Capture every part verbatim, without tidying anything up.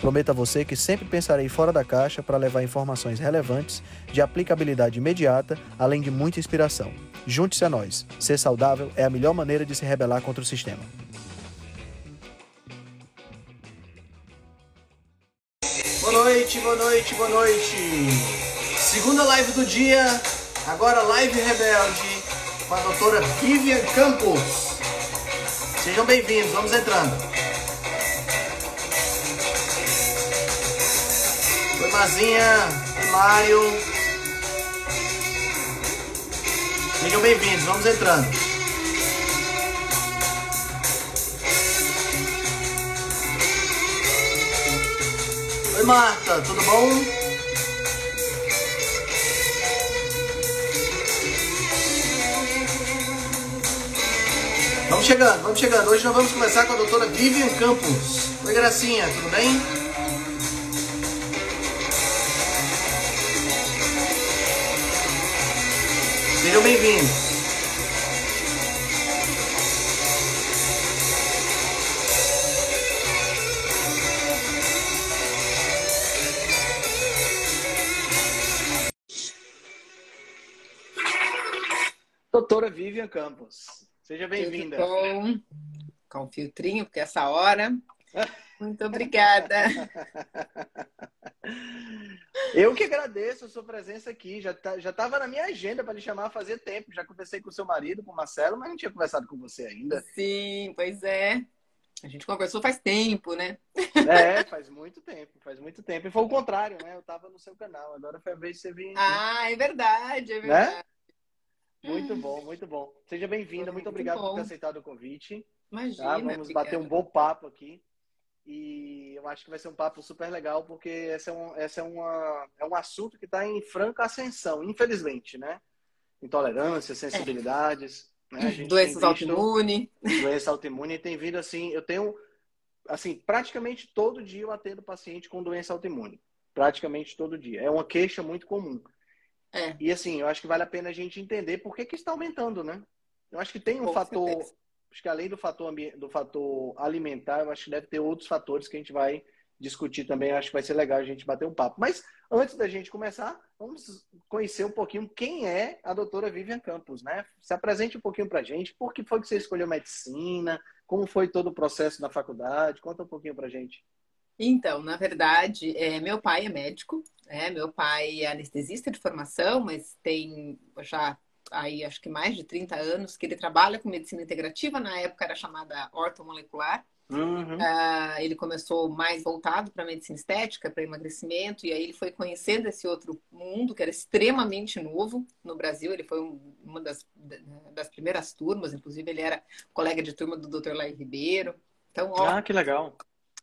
Prometo a você que sempre pensarei fora da caixa para levar informações relevantes, de aplicabilidade imediata, além de muita inspiração. Junte-se a nós. Ser saudável é a melhor maneira de se rebelar contra o sistema. Boa noite, boa noite, boa noite. Segunda live do dia, agora live rebelde com a doutora Vivian Campos. Sejam bem-vindos, vamos entrando. Mazinha, Mário, sejam bem-vindos, vamos entrando. Oi Marta, tudo bom? Vamos chegando, vamos chegando. Hoje nós vamos começar com a doutora Vivian Campos. Oi Gracinha, tudo bem? Sejam bem-vindos. Doutora Vivian Campos, seja bem-vinda. Bom, com o filtrinho, porque essa hora... Muito obrigada. Eu que agradeço a sua presença aqui. Já tá, já estava na minha agenda para lhe chamar fazia tempo. Já conversei com o seu marido, com o Marcelo, mas não tinha conversado com você ainda. Sim, pois é. A gente conversou faz tempo, né? É, faz muito tempo, faz muito tempo. E foi o contrário, né? Eu estava no seu canal, agora foi a vez que você vinha. Ah, é verdade, é verdade. Né? Muito bom, muito bom. Seja bem-vinda, muito, muito obrigado bom. por ter aceitado o convite. Imagina, tá? Vamos obrigada. bater um bom papo aqui. E eu acho que vai ser um papo super legal, porque esse é um, esse é uma, é um assunto que está em franca ascensão, infelizmente, né? Intolerância, sensibilidades. É. Né? A gente doenças autoimunes. Doença autoimune tem vindo assim... Eu tenho, assim, praticamente todo dia eu atendo paciente com doença autoimune. Praticamente todo dia. É uma queixa muito comum. É. E assim, eu acho que vale a pena a gente entender por que que está aumentando, né? Eu acho que tem um com fator... certeza. Acho que além do fator, do fator alimentar, eu acho que deve ter outros fatores que a gente vai discutir também. Eu acho que vai ser legal a gente bater um papo. Mas antes da gente começar, vamos conhecer um pouquinho quem é a doutora Vivian Campos, né? Se apresente um pouquinho pra gente. Por que foi que você escolheu medicina? Como foi todo o processo na faculdade? Conta um pouquinho pra gente. Então, na verdade, é, meu pai é médico, né? Meu pai é anestesista de formação, mas tem já... aí acho que mais de trinta anos, que ele trabalha com medicina integrativa, na época era chamada ortomolecular. Uhum. Uh, ele começou mais voltado para medicina estética, para emagrecimento, e aí ele foi conhecendo esse outro mundo, que era extremamente novo no Brasil. Ele foi um, uma das, das primeiras turmas, inclusive ele era colega de turma do doutor Laí Ribeiro. Então, ó, ah, que legal!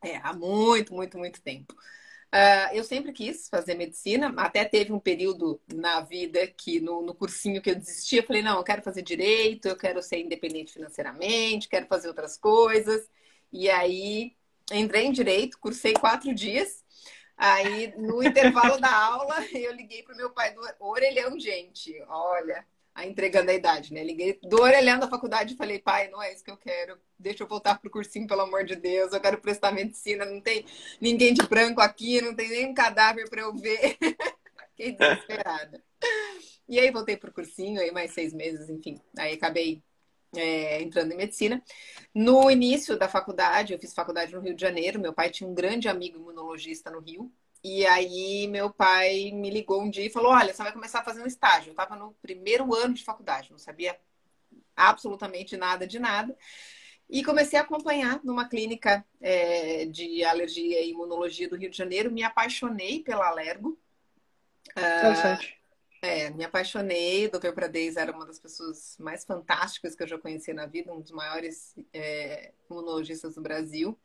É, há muito, muito, muito tempo. Uh, eu sempre quis fazer medicina, até teve um período na vida que no, no cursinho que eu desistia, eu falei, não, eu quero fazer direito, eu quero ser independente financeiramente, quero fazer outras coisas. E aí, entrei em direito, cursei quatro dias, aí no intervalo da aula, eu liguei pro meu pai do orelhão, gente, olha, a entregando a idade, né? Liguei do orelhão da faculdade e falei, pai, não é isso que eu quero. Deixa eu voltar pro cursinho, pelo amor de Deus. Eu quero prestar medicina. Não tem ninguém de branco aqui, não tem nenhum cadáver para eu ver. Fiquei desesperada. E aí voltei pro cursinho, aí mais seis meses, enfim. Aí acabei é, entrando em medicina. No início da faculdade, eu fiz faculdade no Rio de Janeiro. Meu pai tinha um grande amigo imunologista no Rio. E aí meu pai me ligou um dia e falou, olha, você vai começar a fazer um estágio. Eu estava no primeiro ano de faculdade, não sabia absolutamente nada de nada. E comecei a acompanhar numa clínica é, de alergia e imunologia do Rio de Janeiro. Me apaixonei pela alergo. Ah, é, me apaixonei. O doutor Pradesco era uma das pessoas mais fantásticas que eu já conheci na vida. Um dos maiores é, imunologistas do Brasil.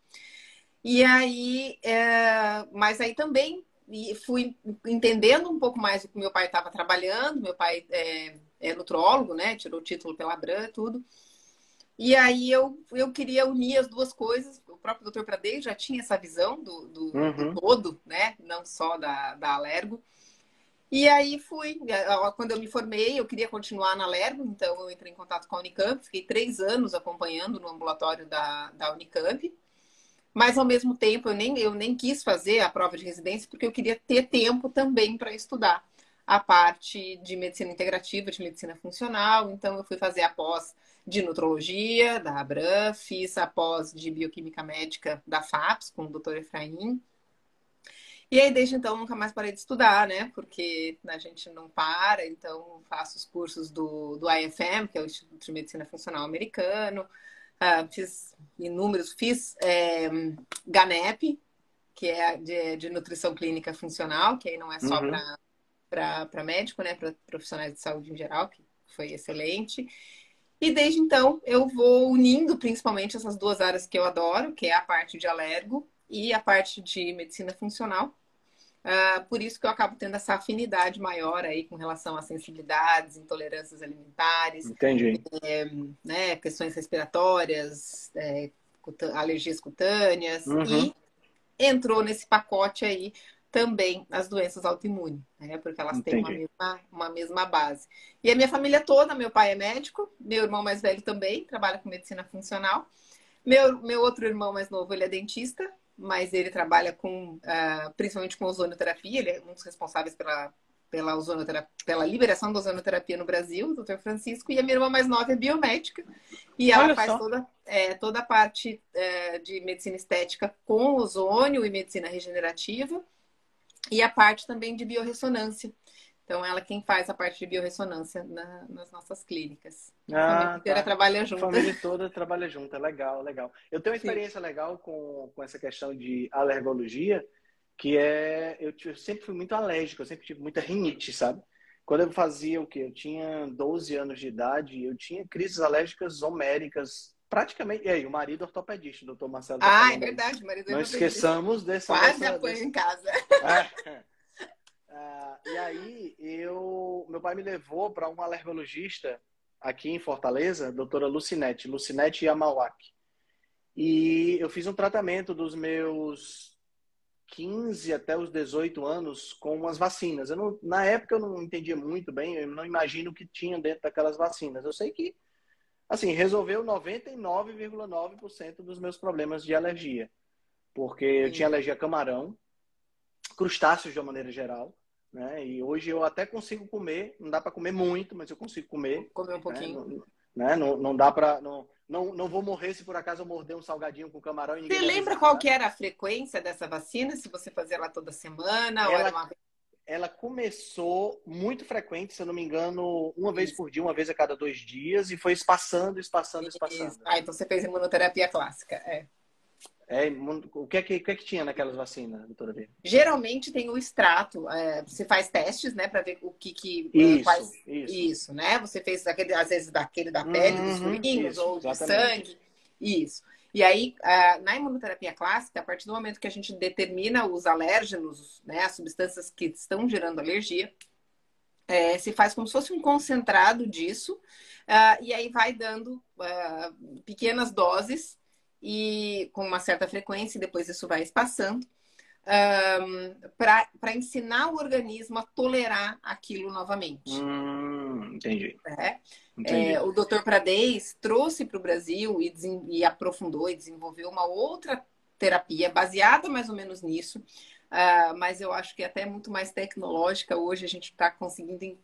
E aí, é, mas aí também e fui entendendo um pouco mais o que meu pai estava trabalhando. Meu pai é, é nutrólogo, né? Tirou o título pela Abran e tudo. E aí eu, eu queria unir as duas coisas. O próprio doutor Pradesco já tinha essa visão do, do, uhum. do todo, né? Não só da, da Alergo. E aí fui. Quando eu me formei, eu queria continuar na Alergo, então eu entrei em contato com a Unicamp. Fiquei três anos acompanhando no ambulatório da, da Unicamp. Mas, ao mesmo tempo, eu nem, eu nem quis fazer a prova de residência porque eu queria ter tempo também para estudar a parte de medicina integrativa, de medicina funcional. Então, eu fui fazer a pós de nutrologia da Abran, fiz a pós de bioquímica médica da FAPS com o doutor Efraim. E aí, desde então, nunca mais parei de estudar, né? Porque a gente não para. Então, faço os cursos do, do I F M, que é o Instituto de Medicina Funcional Americano. Ah, fiz inúmeros, fiz é, GANEP, que é de, de nutrição clínica funcional, que aí não é só uhum. para médico, né? Para profissionais de saúde em geral, que foi excelente. E desde então eu vou unindo principalmente essas duas áreas que eu adoro, que é a parte de alergo e a parte de medicina funcional. Ah, por isso que eu acabo tendo essa afinidade maior aí com relação a sensibilidades, intolerâncias alimentares, entendi. É, né, questões respiratórias, é, alergias cutâneas uhum. e entrou nesse pacote aí também as doenças autoimunes, né, porque elas entendi. Têm uma mesma, uma mesma base. E a minha família toda, meu pai é médico, meu irmão mais velho também trabalha com medicina funcional, meu, meu outro irmão mais novo ele é dentista, mas ele trabalha com, uh, principalmente com ozonoterapia, ele é um dos responsáveis pela, pela, ozonoterapia, pela liberação da ozonoterapia no Brasil, o doutor Francisco, e a minha irmã mais nova é biomédica, e ela Olha faz só. toda, é, toda a parte é, de medicina estética com ozônio e medicina regenerativa, e a parte também de biorressonância. Então, ela é quem faz a parte de biorressonância na, nas nossas clínicas. Ah, a família inteira tá. trabalha junto. A família toda trabalha junto. Legal, legal. Eu tenho uma experiência Sim. legal com, com essa questão de alergologia, que é... Eu, eu sempre fui muito alérgico, eu sempre tive muita rinite, sabe? Quando eu fazia o quê? Eu tinha doze anos de idade, eu tinha crises alérgicas homéricas, praticamente. E aí, o marido ortopedista, o doutor Marcelo. Ah, é verdade, o marido Não esqueçamos dessa... Quase apanho em casa. Ah. Uh, e aí, eu, meu pai me levou para uma alergologista aqui em Fortaleza, doutora Lucinete, Lucinete Yamawaki. E eu fiz um tratamento dos meus quinze até os dezoito anos com umas vacinas. Eu não, na época eu não entendia muito bem, eu não imagino o que tinha dentro daquelas vacinas. Eu sei que, assim, resolveu noventa e nove vírgula nove por cento dos meus problemas de alergia. Porque eu tinha alergia a camarão, crustáceos de uma maneira geral, né? E hoje eu até consigo comer, não dá para comer muito, mas eu consigo comer. Comer um pouquinho. Né? Não, não dá para... Não, não, não vou morrer se por acaso eu morder um salgadinho com camarão e ninguém... Você lembra qual que era a frequência dessa vacina? Se você fazia ela toda semana? Ela, ou era uma... ela começou muito frequente, se eu não me engano, uma Isso. vez por dia, uma vez a cada dois dias, e foi espaçando, espaçando, espaçando. Isso. Ah, então você fez imunoterapia clássica, é. É, o que é que, que é que tinha naquelas vacinas, doutora Vivian? Geralmente tem o extrato. É, você faz testes, né? Para ver o que que... Isso, faz, isso. Isso, né? Você fez, aquele, às vezes, daquele da pele, uhum, dos furinhos ou do sangue. Isso. E aí, na imunoterapia clássica, a partir do momento que a gente determina os alérgenos, né? As substâncias que estão gerando alergia, é, se faz como se fosse um concentrado disso. Uh, e aí vai dando uh, pequenas doses e com uma certa frequência, e depois isso vai espaçando, um, para ensinar o organismo a tolerar aquilo novamente. Hum, entendi. É. entendi. É, o doutor Prades trouxe para o Brasil e, e aprofundou e desenvolveu uma outra terapia baseada mais ou menos nisso, uh, mas eu acho que é até muito mais tecnológica. Hoje a gente está conseguindo...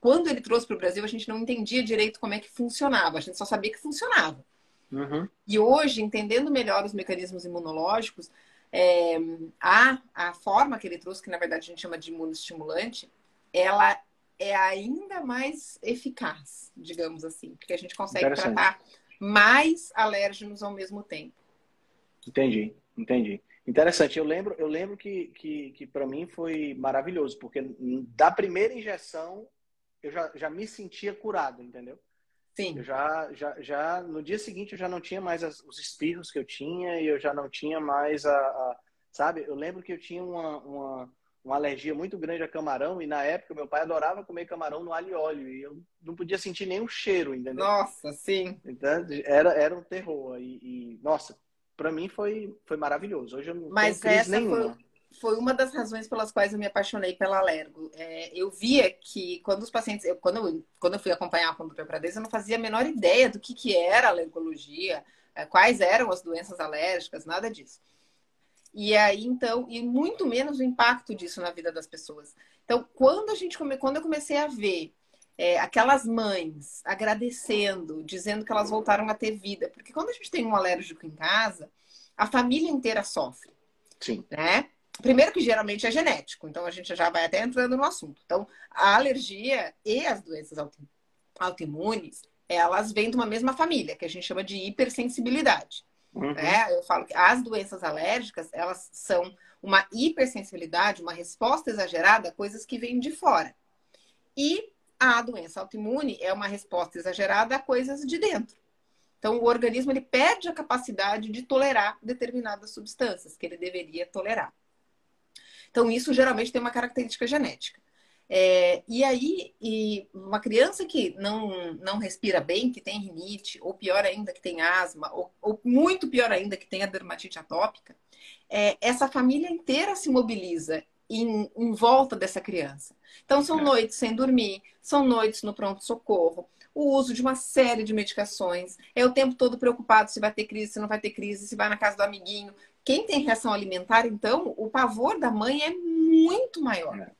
Quando ele trouxe para o Brasil, a gente não entendia direito como é que funcionava, a gente só sabia que funcionava. Uhum. E hoje, entendendo melhor os mecanismos imunológicos, é, a, a forma que ele trouxe, que na verdade a gente chama de imunoestimulante, ela é ainda mais eficaz, digamos assim, porque a gente consegue tratar mais alérgenos ao mesmo tempo. Entendi, entendi. Interessante. Eu lembro, eu lembro que, que, que para mim foi maravilhoso, porque da primeira injeção eu já, já me sentia curado, entendeu? Sim. Eu já, já, já, no dia seguinte eu já não tinha mais as, os espirros que eu tinha e eu já não tinha mais a, a... Sabe? Eu lembro que eu tinha uma, uma, uma alergia muito grande a camarão, e na época meu pai adorava comer camarão no alho e óleo, e eu não podia sentir nenhum cheiro, entendeu? Nossa, sim! Então, era, era um terror, e, e nossa, pra mim foi, foi maravilhoso. Hoje eu não Mas tenho crise nenhuma. Mas essa foi, foi uma das razões pelas quais eu me apaixonei pela alergo. É, eu via que quando os pacientes... Eu, quando, eu, quando eu fui acompanhar a conduta Prades, eu não fazia a menor ideia do que, que era a alergologia, quais eram as doenças alérgicas, nada disso. E aí, então, e muito menos o impacto disso na vida das pessoas. Então, quando a gente come, quando eu comecei a ver é, aquelas mães agradecendo, dizendo que elas voltaram a ter vida, porque quando a gente tem um alérgico em casa, a família inteira sofre. Sim. Né? Primeiro que geralmente é genético, então a gente já vai até entrando no assunto. Então, a alergia e as doenças autoimunes, elas vêm de uma mesma família, que a gente chama de hipersensibilidade. Uhum. É, eu falo que as doenças alérgicas, elas são uma hipersensibilidade, uma resposta exagerada a coisas que vêm de fora. E a doença autoimune é uma resposta exagerada a coisas de dentro. Então, o organismo, ele perde a capacidade de tolerar determinadas substâncias que ele deveria tolerar. Então, isso geralmente tem uma característica genética. É, e aí, e uma criança que não, não respira bem, que tem rinite, ou pior ainda, que tem asma, ou, ou muito pior ainda, que tem a dermatite atópica, é, essa família inteira se mobiliza em, em volta dessa criança. Então, são noites sem dormir, são noites no pronto-socorro, o uso de uma série de medicações, é o tempo todo preocupado se vai ter crise, se não vai ter crise, se vai na casa do amiguinho. Quem tem reação alimentar, então, o pavor da mãe é muito maior.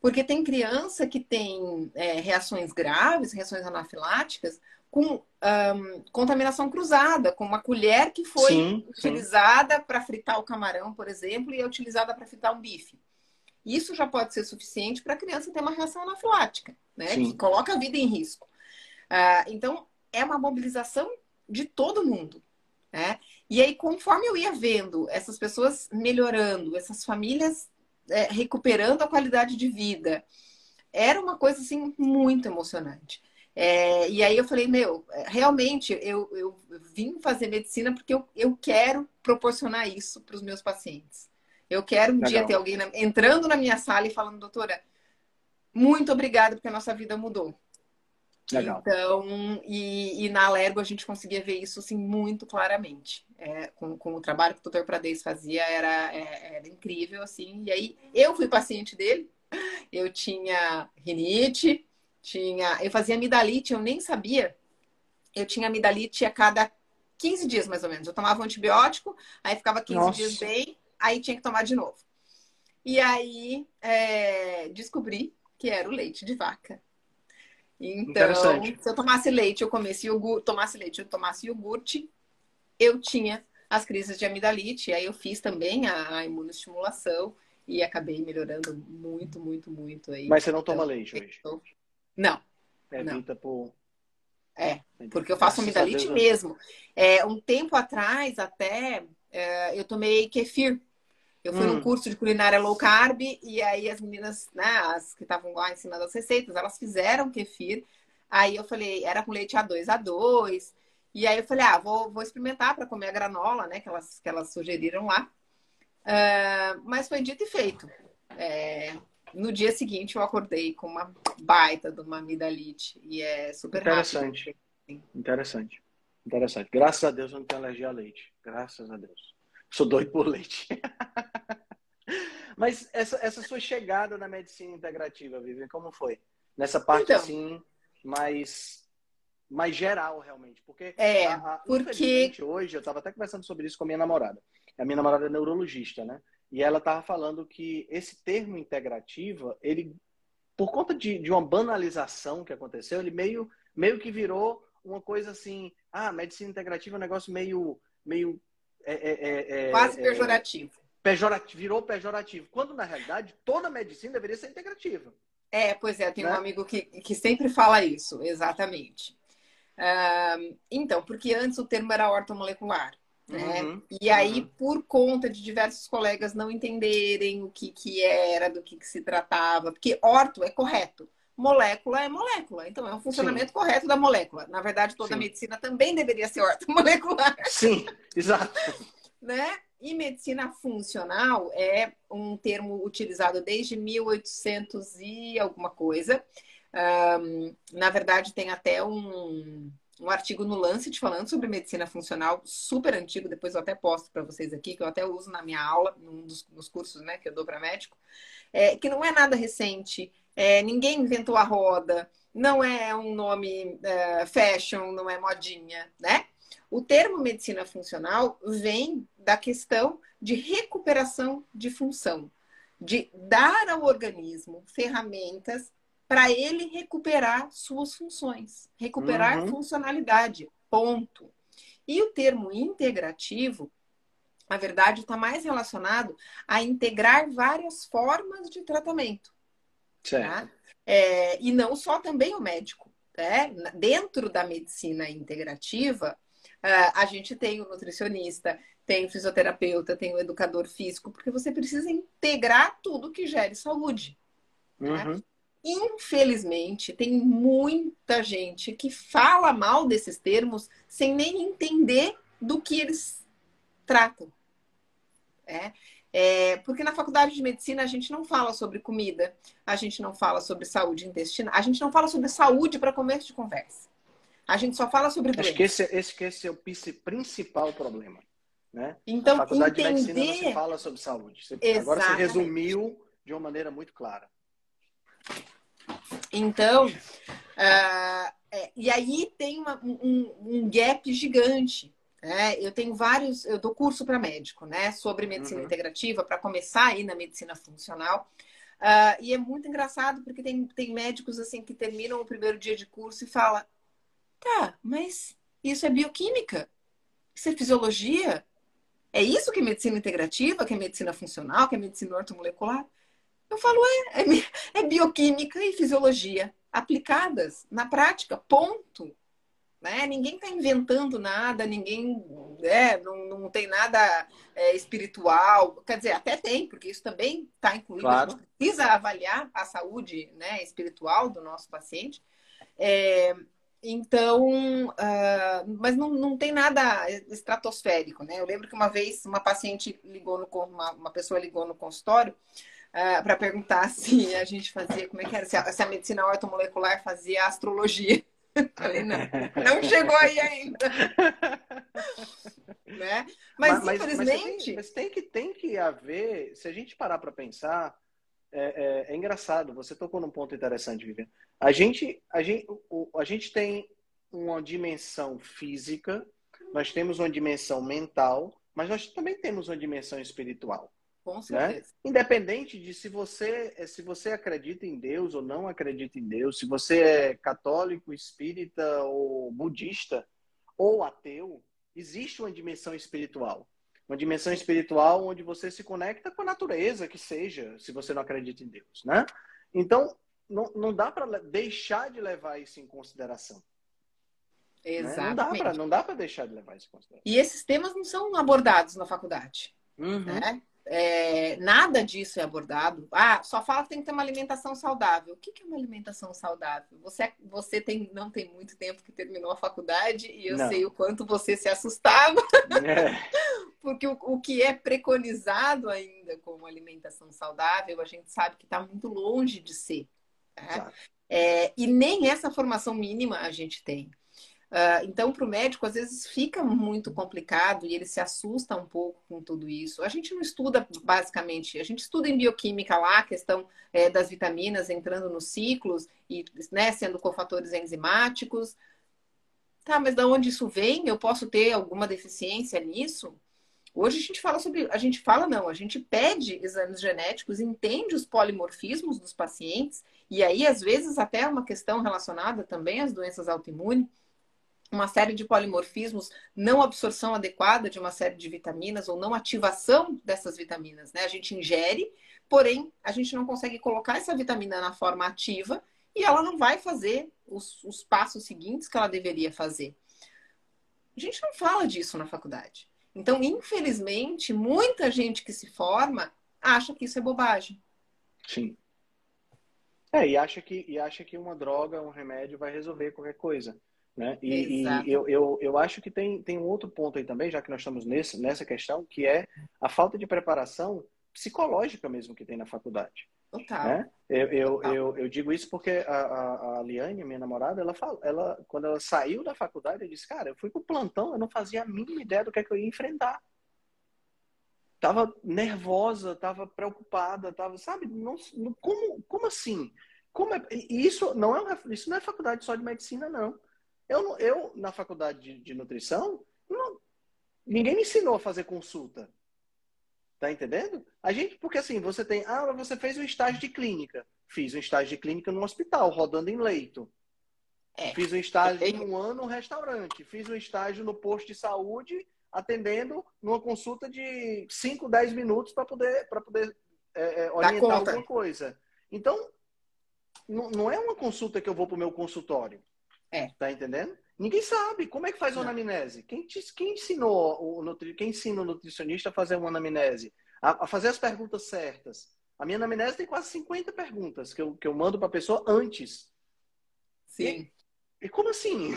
Porque tem criança que tem é, reações graves, reações anafiláticas, com um, contaminação cruzada, com uma colher que foi sim, utilizada para fritar o camarão, por exemplo, e é utilizada para fritar um bife. Isso já pode ser suficiente para a criança ter uma reação anafilática, né? Sim. Que coloca a vida em risco. Uh, então, é uma mobilização de todo mundo, né? E aí, conforme eu ia vendo essas pessoas melhorando, essas famílias... É, recuperando a qualidade de vida, era uma coisa assim muito emocionante. É, e aí eu falei, meu, realmente eu, eu vim fazer medicina porque eu, eu quero proporcionar isso para os meus pacientes. Eu quero um Legal. dia ter alguém na, entrando na minha sala e falando, doutora, muito obrigada porque a nossa vida mudou. Legal. Então, e, e na alergo a gente conseguia ver isso assim muito claramente. É, com, com o trabalho que o doutor Prades fazia, era, era incrível, assim. E aí, eu fui paciente dele, eu tinha rinite, tinha, eu fazia amidalite, eu nem sabia. Eu tinha amidalite a cada quinze dias, mais ou menos. Eu tomava um antibiótico, aí ficava quinze Nossa. dias bem, aí tinha que tomar de novo. E aí, é, descobri que era o leite de vaca. Então, se eu tomasse leite, eu comesse iogurte, tomasse leite, eu tomasse iogurte, eu tinha as crises de amidalite. Aí eu fiz também a imunoestimulação e acabei melhorando muito, muito, muito. Aí. Mas você não toma então, leite hoje? Eu... Não. É dita por... É, porque eu faço amidalite mesmo. É, um tempo atrás, até, é, eu tomei kefir. Eu fui hum. num curso de culinária low carb e aí as meninas, né, as que estavam lá ensinando as receitas, elas fizeram kefir. Aí eu falei, era com leite A dois A dois. E aí eu falei, ah, vou, vou experimentar para comer a granola, né, que elas, que elas sugeriram lá. Uh, mas foi dito e feito. É, no dia seguinte eu acordei com uma baita de uma amidalite e é super Interessante. rápido. Interessante. Interessante. Graças a Deus eu não tenho alergia a leite. Graças a Deus. Sou doido por leite. Mas essa, essa sua chegada na medicina integrativa, Vivian, como foi? Nessa parte então, assim, mais, mais geral, realmente. Porque, é, a, a, porque... hoje, eu estava até conversando sobre isso com a minha namorada. A minha namorada é neurologista, né? E ela estava falando que esse termo integrativa, ele, por conta de, de uma banalização que aconteceu, ele meio, meio que virou uma coisa assim, ah, medicina integrativa é um negócio meio... meio É, é, é, Quase pejorativo. É, pejorativo. Virou pejorativo. Quando, na realidade, toda medicina deveria ser integrativa. É, pois é. Tem né? um amigo que, que sempre fala isso. Exatamente. Uh, então, porque antes o termo era ortomolecular. Né? Uhum, e aí, uhum. por conta de diversos colegas não entenderem o que, que era, do que, que se tratava. Porque orto é correto. Molécula é molécula. Então, é um funcionamento Sim. correto da molécula. Na verdade, toda Sim. a medicina também deveria ser ortomolecular. Sim, exato. né? E medicina funcional é um termo utilizado desde mil e oitocentos e alguma coisa. Um, na verdade, tem até um, um artigo no Lancet falando sobre medicina funcional, super antigo, depois eu até posto para vocês aqui, que eu até uso na minha aula, num dos, dos cursos, né, que eu dou para médico, é, que não é nada recente, é, ninguém inventou a roda, não é um nome é, fashion, não é modinha, né? O termo medicina funcional vem da questão de recuperação de função, de dar ao organismo ferramentas para ele recuperar suas funções, recuperar uhum. funcionalidade, ponto. E o termo integrativo, na verdade, está mais relacionado a integrar várias formas de tratamento. Certo. Tá? É, e não só também o médico. Né? Dentro da medicina integrativa, Uh, a gente tem o nutricionista, tem o fisioterapeuta, tem o educador físico, porque você precisa integrar tudo que gere saúde. Uhum. Né? Infelizmente, tem muita gente que fala mal desses termos sem nem entender do que eles tratam. É, é, porque na faculdade de medicina a gente não fala sobre comida, a gente não fala sobre saúde intestinal, a gente não fala sobre saúde para começo de conversa. A gente só fala sobre doenças. Acho que esse, esse, que esse é o principal problema, né? Então, a faculdade entender... de medicina não se fala sobre saúde. Você, agora você resumiu de uma maneira muito clara. Então, uh, é, e aí tem uma, um, um gap gigante. Né? Eu tenho vários, eu dou curso para médico, né? Sobre medicina uhum. integrativa, para começar aí na medicina funcional. Uh, e é muito engraçado porque tem, tem médicos assim que terminam o primeiro dia de curso e falam: tá, mas isso é bioquímica? Isso é fisiologia? É isso que é medicina integrativa, que é medicina funcional, que é medicina ortomolecular? Eu falo, é, é, é bioquímica e fisiologia aplicadas na prática, ponto. Né? Ninguém está inventando nada, ninguém é, não, não tem nada é, espiritual. Quer dizer, até tem, porque isso também está incluído. Claro. A gente precisa avaliar a saúde, né, espiritual do nosso paciente. É... Então, uh, mas não, não tem nada estratosférico, né? Eu lembro que uma vez uma paciente ligou, no, uma, uma pessoa ligou no consultório uh, para perguntar se a gente fazia, como é que era, se a, se a medicina ortomolecular fazia astrologia. Eu falei, não, não chegou aí ainda. Né? Mas, mas infelizmente... Mas, mas tem que, tem que haver, se a gente parar para pensar, É, é, é engraçado, você tocou num ponto interessante, Vivian. A gente, a gente, a gente tem uma dimensão física, nós temos uma dimensão mental, mas nós também temos uma dimensão espiritual. Com certeza. Né? Independente de se você, se você acredita em Deus ou não acredita em Deus, se você é católico, espírita ou budista ou ateu, existe uma dimensão espiritual. Uma dimensão espiritual onde você se conecta com a natureza, que seja, se você não acredita em Deus, né? Então, não, não dá para deixar de levar isso em consideração. Exatamente. Né? Não dá para deixar de levar isso em consideração. E esses temas não são abordados na faculdade, uhum. né? É, nada disso é abordado. Ah, só fala que tem que ter uma alimentação saudável. O que é uma alimentação saudável? Você, você tem, não tem muito tempo que terminou a faculdade e eu não. sei o quanto você se assustava. É. Porque o, o que é preconizado ainda como alimentação saudável, a gente sabe que está muito longe de ser. Tá? É, e nem essa formação mínima a gente tem. Uh, então, para o médico, às vezes fica muito complicado e ele se assusta um pouco com tudo isso. A gente não estuda, basicamente, a gente estuda em bioquímica lá, a questão é, das vitaminas entrando nos ciclos e, né, sendo cofatores enzimáticos. Tá, mas de onde isso vem? Eu posso ter alguma deficiência nisso? Hoje a gente fala sobre... A gente fala, não, a gente pede exames genéticos, entende os polimorfismos dos pacientes e aí, às vezes, até uma questão relacionada também às doenças autoimunes. Uma série de polimorfismos, não absorção adequada de uma série de vitaminas ou não ativação dessas vitaminas, né? A gente ingere, porém, a gente não consegue colocar essa vitamina na forma ativa e ela não vai fazer os, os passos seguintes que ela deveria fazer. A gente não fala disso na faculdade. Então, infelizmente, muita gente que se forma acha que isso é bobagem. Sim. É, e acha que, e acha que uma droga, um remédio vai resolver qualquer coisa. Né? E, e eu, eu, eu acho que tem, tem um outro ponto aí também, já que nós estamos nesse, nessa questão, que é a falta de preparação psicológica mesmo que tem na faculdade. Total. Né? Eu, eu, Total. Eu, eu digo isso porque a, a, a Liane, minha namorada, ela, fala, ela quando ela saiu da faculdade, ela disse, cara, eu fui pro plantão, eu não fazia a mínima ideia do que, é que eu ia enfrentar. Tava nervosa, tava preocupada, tava, sabe? Não, como, como assim? Como é, isso, não é, isso não é faculdade só de medicina, não. Eu, eu na faculdade de, de nutrição, não, ninguém me ensinou a fazer consulta. Tá entendendo? A gente, porque assim, você tem... Ah, você fez um estágio de clínica. Fiz um estágio de clínica num hospital, rodando em leito. É, fiz um estágio de um ano num restaurante. Fiz um estágio no posto de saúde, atendendo numa consulta de cinco, dez minutos para poder, pra poder é, é, orientar alguma coisa. Então, não, não é uma consulta que eu vou pro meu consultório. É. Tá entendendo? Ninguém sabe. Como é que faz uma anamnese? Quem, te, quem, ensinou o nutri, quem ensina o nutricionista a fazer uma anamnese? A, a fazer as perguntas certas. A minha anamnese tem quase cinquenta perguntas que eu, que eu mando para a pessoa antes. Sim. E, e como assim?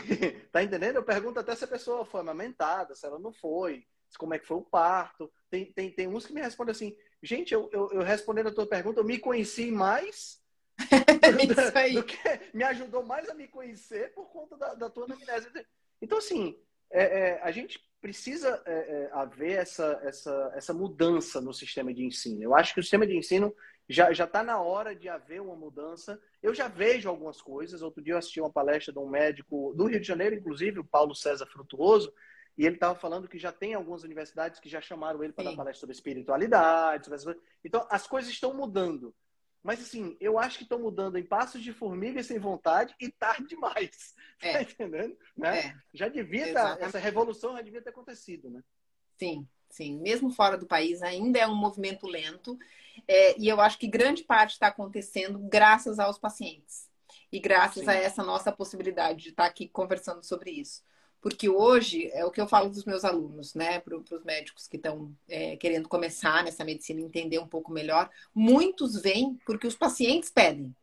Tá entendendo? Eu pergunto até se a pessoa foi amamentada, se ela não foi, como é que foi o parto. Tem, tem, tem uns que me respondem assim, gente, eu, eu, eu respondendo a tua pergunta, eu me conheci mais... Isso aí. Do que me ajudou mais a me conhecer por conta da, da tua anamnese. Então, assim, é, é, a gente precisa é, é, haver essa, essa, essa mudança no sistema de ensino. Eu acho que o sistema de ensino já já está na hora de haver uma mudança. Eu já vejo algumas coisas. Outro dia eu assisti uma palestra de um médico do Rio de Janeiro, inclusive, o Paulo César Frutuoso, e ele estava falando que já tem algumas universidades que já chamaram ele para dar palestra sobre espiritualidade. Sobre... Então, as coisas estão mudando. Mas, assim, eu acho que estão mudando em passos de formiga sem vontade e tarde demais. É. Tá entendendo? Né? É. Já devia tá, essa revolução já devia ter acontecido, né? Sim, sim. Mesmo fora do país, ainda é um movimento lento. É, e eu acho que grande parte está acontecendo graças aos pacientes. E graças sim. a essa nossa possibilidade de estar tá aqui conversando sobre isso. Porque hoje, é o que eu falo dos meus alunos, né? Para os médicos que estão é, querendo começar nessa medicina, entender um pouco melhor. Muitos vêm porque os pacientes pedem.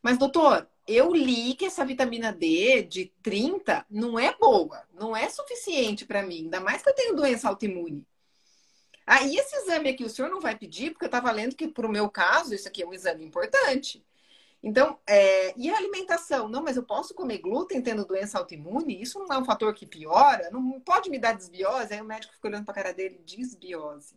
Mas, doutor, eu li que essa vitamina D de trinta não é boa, não é suficiente para mim, ainda mais que eu tenho doença autoimune. Aí, ah, esse exame aqui o senhor não vai pedir, porque eu estava lendo que, para o meu caso, isso aqui é um exame importante. Então, é, e a alimentação? Não, mas eu posso comer glúten tendo doença autoimune? Isso não é um fator que piora? Não pode me dar desbiose? Aí o médico fica olhando pra cara dele, desbiose.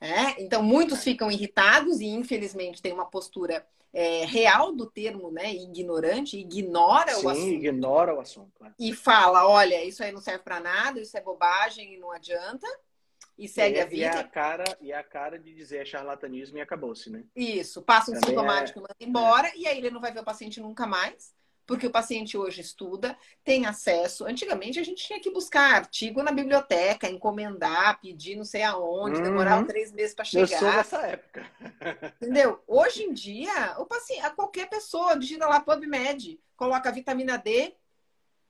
É, então, muitos ficam irritados e, infelizmente, tem uma postura é, real do termo, né? Ignorante, ignora Sim, o assunto. Sim, ignora o assunto. É. E fala, olha, isso aí não serve pra nada, isso é bobagem e não adianta. E segue e, a vida. E a, cara, e a cara de dizer é charlatanismo e acabou-se, né? Isso. Passa um também sintomático e é... manda embora. É. E aí ele não vai ver o paciente nunca mais. Porque o paciente hoje estuda, tem acesso. Antigamente a gente tinha que buscar artigo na biblioteca, encomendar, pedir não sei aonde. Uhum. Demorava três meses para chegar. Eu sou dessa época. Entendeu? Hoje em dia, o paciente, qualquer pessoa digita lá PubMed, coloca a vitamina D...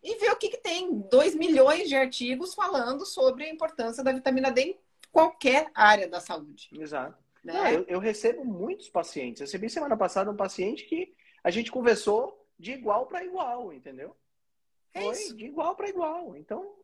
E ver o que, que tem dois milhões de artigos falando sobre a importância da vitamina D em qualquer área da saúde. Exato. Né? Não, eu, eu recebo muitos pacientes. Eu recebi semana passada um paciente que a gente conversou de igual para igual, entendeu? É Foi isso. de igual para igual. Então,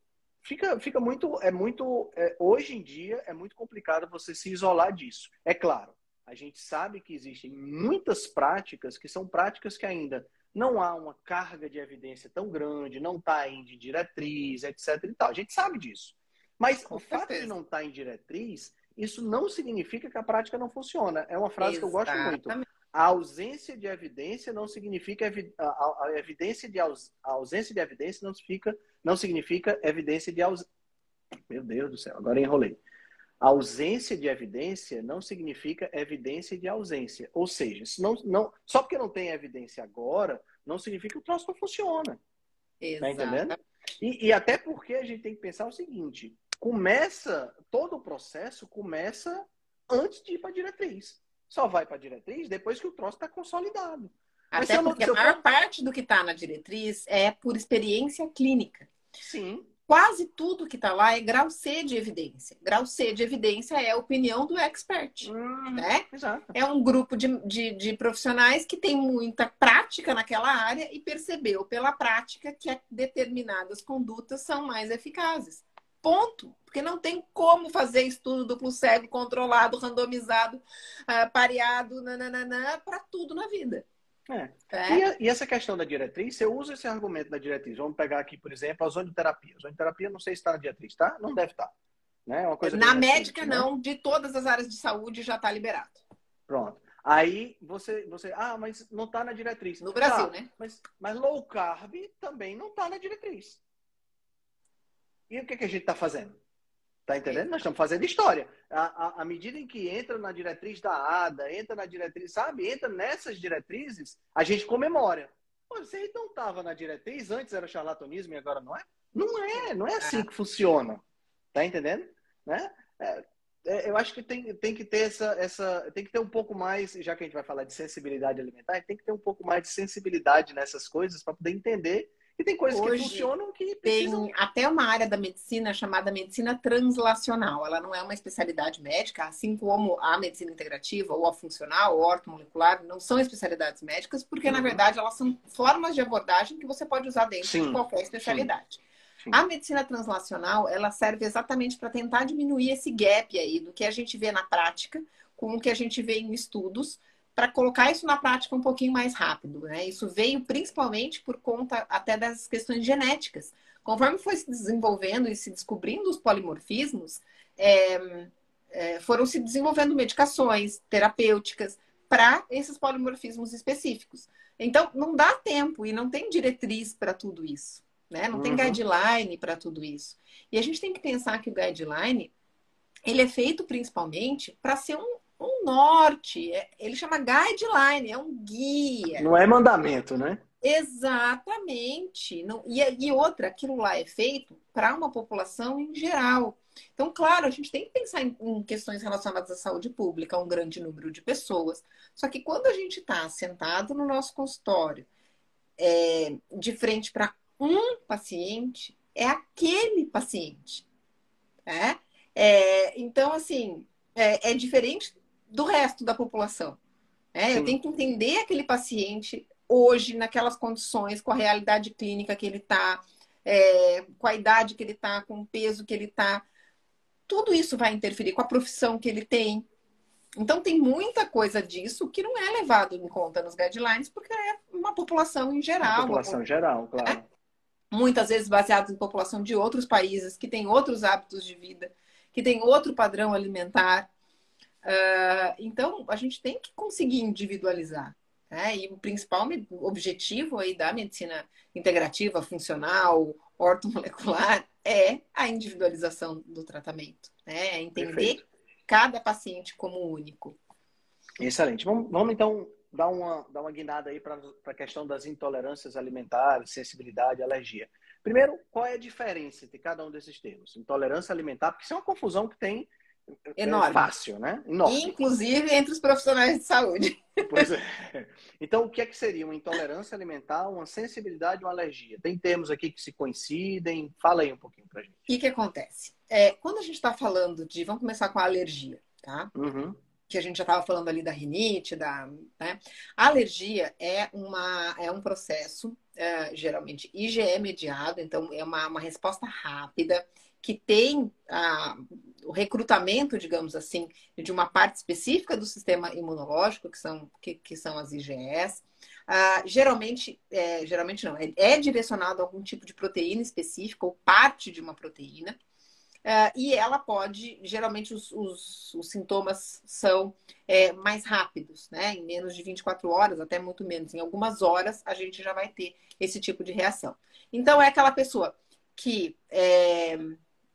fica, fica muito... é muito é, hoje em dia, é muito complicado você se isolar disso. É claro, a gente sabe que existem muitas práticas que são práticas que ainda... não há uma carga de evidência tão grande, não está em diretriz, etc e tal. A gente sabe disso. Mas Com o certeza. fato de não estar tá em diretriz, isso não significa que a prática não funciona. É uma frase Exatamente. que eu gosto muito. A ausência de evidência não significa... Evi... A, evidência de aus... a ausência de evidência não significa, não significa evidência de... Aus... Meu Deus do céu, agora enrolei. A ausência de evidência não significa evidência de ausência. Ou seja, não, não, só porque não tem evidência agora, não significa que o troço não funciona. Exato. Tá entendendo? E, e até porque a gente tem que pensar o seguinte, começa, todo o processo começa antes de ir para a diretriz. Só vai para a diretriz depois que o troço está consolidado. Mas até porque não, a maior eu... parte do que está na diretriz é por experiência clínica. Sim. quase tudo que está lá é grau C de evidência. Grau C de evidência é a opinião do expert. Hum, né? É um grupo de, de, de profissionais que tem muita prática naquela área e percebeu pela prática que determinadas condutas são mais eficazes. Ponto. Porque não tem como fazer estudo duplo cego, controlado, randomizado, uh, pareado, nananana, para tudo na vida. É. É. E, a, e essa questão da diretriz, eu uso esse argumento da diretriz. Vamos pegar aqui, por exemplo, a zonioterapia. A zonioterapia, não sei se está na diretriz, tá? Não deve estar. Né? É uma coisa na médica, recente, não. Né? De todas as áreas de saúde já está liberado. Pronto. Aí você, você... Ah, mas não está na diretriz. No Brasil, tá, né? Mas, mas low carb também não está na diretriz. E o que, que a gente está fazendo? Tá entendendo? É. Nós estamos fazendo história. À medida em que entra na diretriz da A D A, entra na diretriz, sabe? Entra nessas diretrizes, a gente comemora. Pô, você não estava na diretriz, antes era charlatanismo e agora não é? Não é, não é assim que funciona. Tá entendendo? Né? É, é, eu acho que tem, tem que ter essa, essa... Tem que ter um pouco mais, já que a gente vai falar de sensibilidade alimentar, tem que ter um pouco mais de sensibilidade nessas coisas para poder entender. E tem coisas hoje que funcionam que precisam... Tem até uma área da medicina chamada medicina translacional. Ela não é uma especialidade médica, assim como a medicina integrativa ou a funcional, ou a ortomolecular, não são especialidades médicas, porque, uhum, na verdade, elas são formas de abordagem que você pode usar dentro, sim, de qualquer especialidade. Sim. Sim. A medicina translacional, ela serve exatamente para tentar diminuir esse gap aí do que a gente vê na prática com o que a gente vê em estudos, para colocar isso na prática um pouquinho mais rápido, né? Isso veio principalmente por conta até das questões genéticas. Conforme foi se desenvolvendo e se descobrindo os polimorfismos, é, é, foram se desenvolvendo medicações terapêuticas para esses polimorfismos específicos. Então, não dá tempo e não tem diretriz para tudo isso, né? Não, uhum, tem guideline para tudo isso. E a gente tem que pensar que o guideline, ele é feito principalmente para ser um Um norte, ele chama guideline, é um guia. Não é mandamento, né? Exatamente. Não, e, e outra, aquilo lá é feito para uma população em geral. Então, claro, a gente tem que pensar em, em questões relacionadas à saúde pública, um grande número de pessoas. Só que quando a gente está sentado no nosso consultório, é, de frente para um paciente, é aquele paciente. Né? É, então, assim, é, é diferente do resto da população. É, eu tenho que entender aquele paciente hoje, naquelas condições, com a realidade clínica que ele está, é, com a idade que ele está, com o peso que ele está. Tudo isso vai interferir com a profissão que ele tem. Então, tem muita coisa disso que não é levado em conta nos guidelines, porque é uma população em geral. Uma população uma... geral, claro. É? Muitas vezes baseado em população de outros países, que tem outros hábitos de vida, que tem outro padrão alimentar. Uh, então, a gente tem que conseguir individualizar, né? E o principal objetivo aí da medicina integrativa, funcional, ortomolecular, é a individualização do tratamento, né? É entender, perfeito, cada paciente como único. Excelente. Vamos, vamos então dar uma, dar uma guinada aí para a questão das intolerâncias alimentares, sensibilidade, alergia. Primeiro, qual é a diferença entre cada um desses termos? Intolerância alimentar, porque isso é uma confusão que tem... enorme. É fácil, né? Enorme. Inclusive entre os profissionais de saúde. Pois é. Então, o que é que seria uma intolerância alimentar, uma sensibilidade, uma alergia? Tem termos aqui que se coincidem? Fala aí um pouquinho pra gente. O que que acontece? É, quando a gente tá falando de... Vamos começar com a alergia, tá? Uhum. Que a gente já tava falando ali da rinite, da... Né? A alergia é, uma, é um processo, é, geralmente I G E mediado, então é uma, uma resposta rápida que tem ah, o recrutamento, digamos assim, de uma parte específica do sistema imunológico, que são, que, que são as I G Es. Ah, geralmente, é, geralmente não, é, é direcionado a algum tipo de proteína específica ou parte de uma proteína. Ah, e ela pode, geralmente os, os, os sintomas são é, mais rápidos, né? Em menos de vinte e quatro horas, até muito menos. Em algumas horas, a gente já vai ter esse tipo de reação. Então, é aquela pessoa que... É,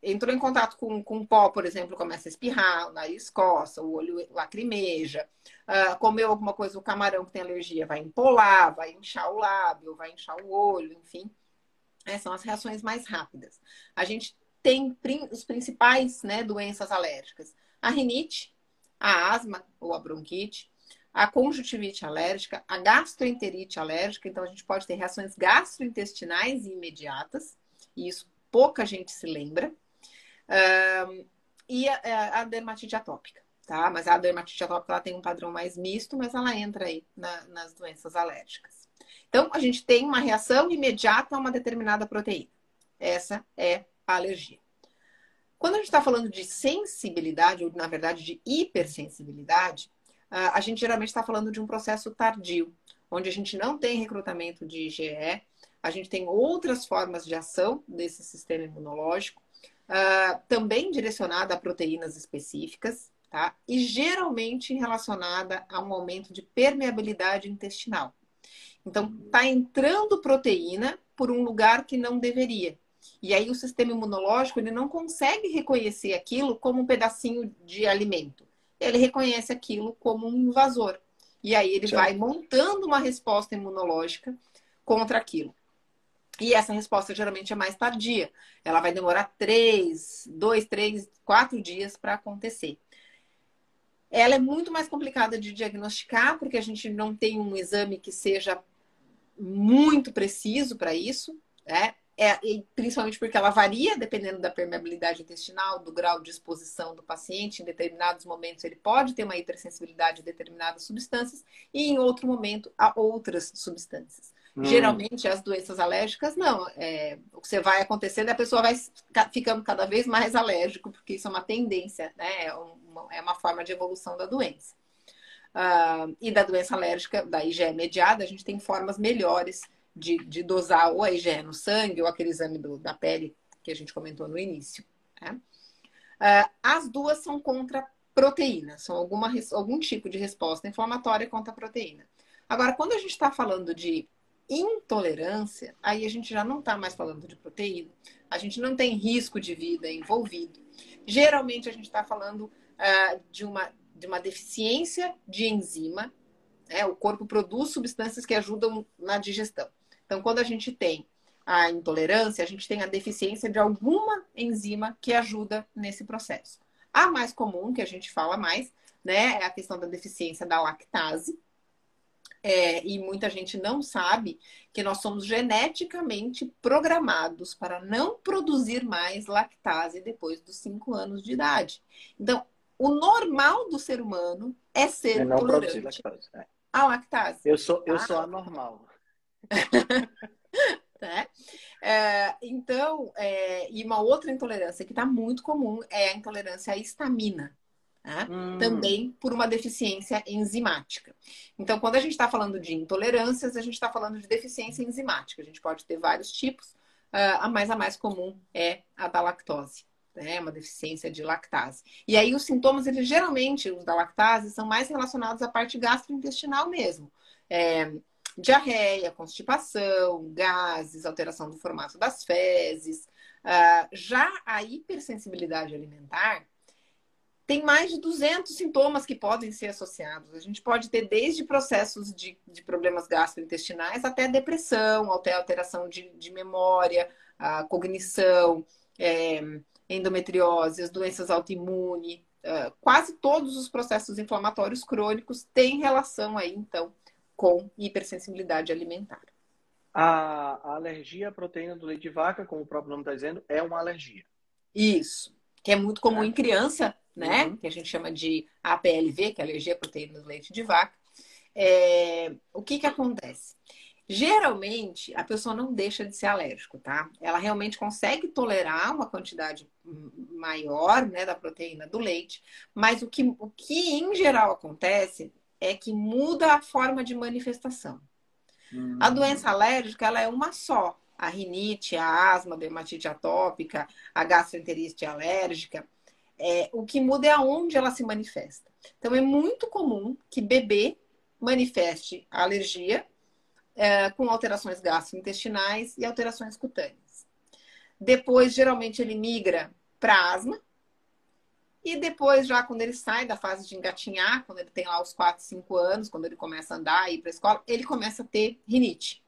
entrou em contato com, com pó, por exemplo, começa a espirrar, o nariz coça, o olho lacrimeja, uh, comeu alguma coisa, o camarão que tem alergia vai empolar, vai inchar o lábio, vai inchar o olho, enfim. Essas são as reações mais rápidas. A gente tem prim, os principais, né, doenças alérgicas. A rinite, a asma ou a bronquite, a conjuntivite alérgica, a gastroenterite alérgica. Então, a gente pode ter reações gastrointestinais imediatas, e isso pouca gente se lembra, uh, e a, a dermatite atópica, tá? Mas a dermatite atópica, ela tem um padrão mais misto, mas ela entra aí na, nas doenças alérgicas. Então, a gente tem uma reação imediata a uma determinada proteína. Essa é a alergia. Quando a gente está falando de sensibilidade, ou na verdade de hipersensibilidade, a gente geralmente está falando de um processo tardio, onde a gente não tem recrutamento de I G E, a gente tem outras formas de ação desse sistema imunológico, também direcionada a proteínas específicas, tá? E geralmente relacionada a um aumento de permeabilidade intestinal. Então, está entrando proteína por um lugar que não deveria. E aí o sistema imunológico, ele não consegue reconhecer aquilo como um pedacinho de alimento. Ele reconhece aquilo como um invasor. E aí ele Sim. vai montando uma resposta imunológica contra aquilo. E essa resposta geralmente é mais tardia. Ela vai demorar três, dois, três, quatro dias para acontecer. Ela é muito mais complicada de diagnosticar, porque a gente não tem um exame que seja muito preciso para isso, né? É, e principalmente porque ela varia dependendo da permeabilidade intestinal, do grau de exposição do paciente. Em determinados momentos ele pode ter uma hipersensibilidade a determinadas substâncias e em outro momento a outras substâncias. Hum. Geralmente as doenças alérgicas não. É, o que vai acontecendo é a pessoa vai ficando cada vez mais alérgico, porque isso é uma tendência, né? É uma, é uma forma de evolução da doença. Uh, e da doença alérgica, da I G E mediada, a gente tem formas melhores De, de dosar ou a I G E no sangue ou aquele exame do, da pele que a gente comentou no início, né? Uh, as duas são contra proteína, são alguma, algum tipo de resposta inflamatória contra a proteína. Agora, quando a gente está falando de intolerância, aí a gente já não está mais falando de proteína, a gente não tem risco de vida envolvido. Geralmente a gente está falando uh, de, uma, de uma deficiência de enzima, né? O corpo produz substâncias que ajudam na digestão. Então, quando a gente tem a intolerância, a gente tem a deficiência de alguma enzima que ajuda nesse processo. A mais comum, que a gente fala mais, né, é a questão da deficiência da lactase. É, e muita gente não sabe que nós somos geneticamente programados para não produzir mais lactase depois dos cinco anos de idade. Então, o normal do ser humano é ser intolerante à lactase. Eu sou, eu ah. sou anormal. Né? É, então, é, e uma outra intolerância que está muito comum é a intolerância à histamina, né? Hum. Também por uma deficiência enzimática. Então, quando a gente está falando de intolerâncias, a gente está falando de deficiência enzimática. A gente pode ter vários tipos, a mais, a mais comum é a da lactose, né? Uma deficiência de lactase. E aí os sintomas, eles geralmente, os da lactase, são mais relacionados à parte gastrointestinal mesmo. É, diarreia, constipação, gases, alteração do formato das fezes. Uh, já a hipersensibilidade alimentar tem mais de duzentos sintomas que podem ser associados. A gente pode ter desde processos de, de problemas gastrointestinais até depressão, até alteração de, de memória, a cognição, é, endometriose, as doenças autoimunes. Uh, quase todos os processos inflamatórios crônicos têm relação aí, então, com hipersensibilidade alimentar. A alergia à proteína do leite de vaca, como o próprio nome está dizendo, é uma alergia. Isso, que é muito comum é. em criança, né? Uhum. Que a gente chama de A P L V, que é alergia à proteína do leite de vaca. É... O que que acontece? Geralmente, a pessoa não deixa de ser alérgico, tá? Ela realmente consegue tolerar uma quantidade maior, né, da proteína do leite, mas o que, o que em geral acontece é que muda a forma de manifestação. Hum. A doença alérgica, ela é uma só. A rinite, a asma, a dermatite atópica, a gastroenterite alérgica. É, o que muda é aonde ela se manifesta. Então, é muito comum que bebê manifeste a alergia é, com alterações gastrointestinais e alterações cutâneas. Depois, geralmente, ele migra para asma. E depois, já quando ele sai da fase de engatinhar, quando ele tem lá os quatro, cinco anos, quando ele começa a andar e ir para a escola, ele começa a ter rinite.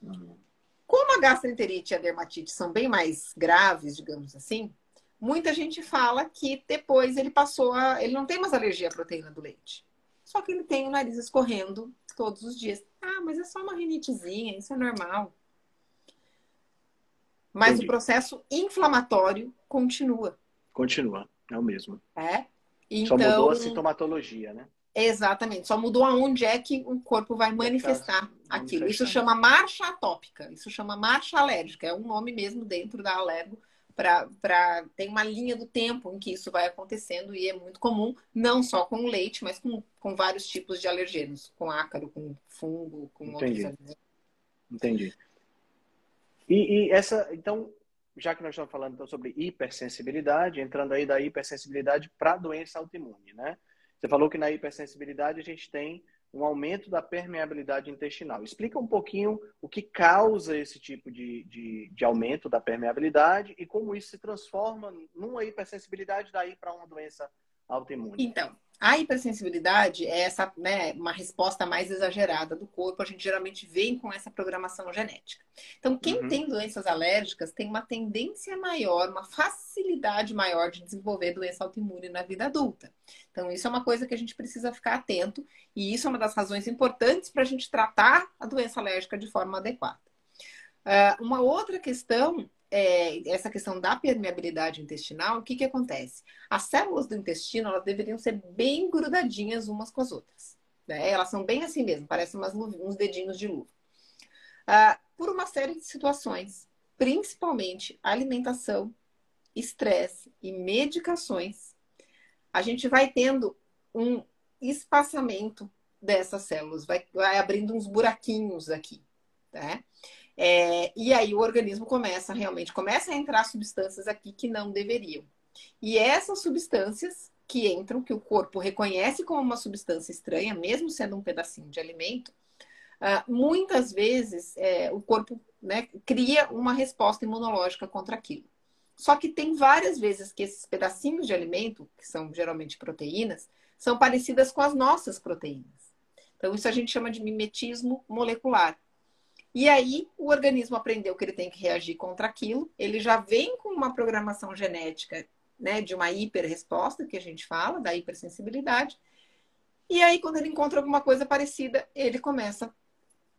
Uhum. Como a gastroenterite e a dermatite são bem mais graves, digamos assim, muita gente fala que depois ele passou a... Ele não tem mais alergia à proteína do leite. Só que ele tem o nariz escorrendo todos os dias. Ah, mas é só uma rinitezinha, isso é normal. mas entendi. O processo inflamatório continua. Continua, é o mesmo. É? Então, só mudou a sintomatologia, né? Exatamente, só mudou aonde é que o corpo vai manifestar aquilo. Isso chama marcha atópica, isso chama marcha alérgica, é um nome mesmo dentro da alergo. Pra, pra, tem uma linha do tempo em que isso vai acontecendo e é muito comum, não só com leite, mas com, com vários tipos de alergenos, com ácaro, com fungo, com entendi. Outros. Entendi. E, e essa, então, já que nós estamos falando então, sobre hipersensibilidade, entrando aí da hipersensibilidade para a doença autoimune, né? Você falou que na hipersensibilidade a gente tem um aumento da permeabilidade intestinal. Explica um pouquinho o que causa esse tipo de, de, de aumento da permeabilidade e como isso se transforma numa hipersensibilidade daí para uma doença autoimune. Então, a hipersensibilidade é essa, né, uma resposta mais exagerada do corpo. A gente geralmente vem com essa programação genética. Então, quem uhum. tem doenças alérgicas tem uma tendência maior, uma facilidade maior de desenvolver doença autoimune na vida adulta. Então, isso é uma coisa que a gente precisa ficar atento e isso é uma das razões importantes para a gente tratar a doença alérgica de forma adequada. Uh, uma outra questão é essa questão da permeabilidade intestinal. O que que acontece? As células do intestino, elas deveriam ser bem grudadinhas umas com as outras, né? Elas são bem assim mesmo, parecem umas, uns dedinhos de luva. Ah, por uma série de situações, principalmente alimentação, estresse e medicações, a gente vai tendo um espaçamento dessas células, vai, vai abrindo uns buraquinhos aqui, né? É, e aí o organismo começa realmente, começa a entrar substâncias aqui que não deveriam. E essas substâncias que entram, que o corpo reconhece como uma substância estranha, mesmo sendo um pedacinho de alimento, uh, muitas vezes é, o corpo, né, cria uma resposta imunológica contra aquilo. Só que tem várias vezes que esses pedacinhos de alimento, que são geralmente proteínas, são parecidas com as nossas proteínas. Então isso a gente chama de mimetismo molecular. E aí o organismo aprendeu que ele tem que reagir contra aquilo, ele já vem com uma programação genética, né, de uma hiperresposta, que a gente fala, da hipersensibilidade, e aí quando ele encontra alguma coisa parecida, ele começa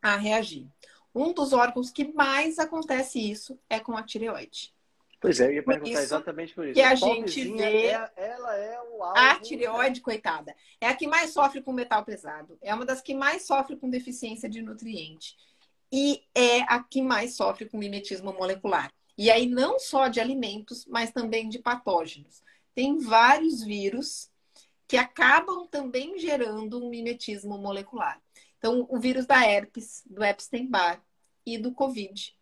a reagir. Um dos órgãos que mais acontece isso é com a tireoide. Pois é, eu ia perguntar exatamente por isso. Que a, a gente vê, é, ela é o alvo, a tireoide, né? Coitada, é a que mais sofre com metal pesado, é uma das que mais sofre com deficiência de nutriente. E é a que mais sofre com mimetismo molecular. E aí não só de alimentos, mas também de patógenos. Tem vários vírus que acabam também gerando um mimetismo molecular. Então, o vírus da herpes, do Epstein-Barr e do Covid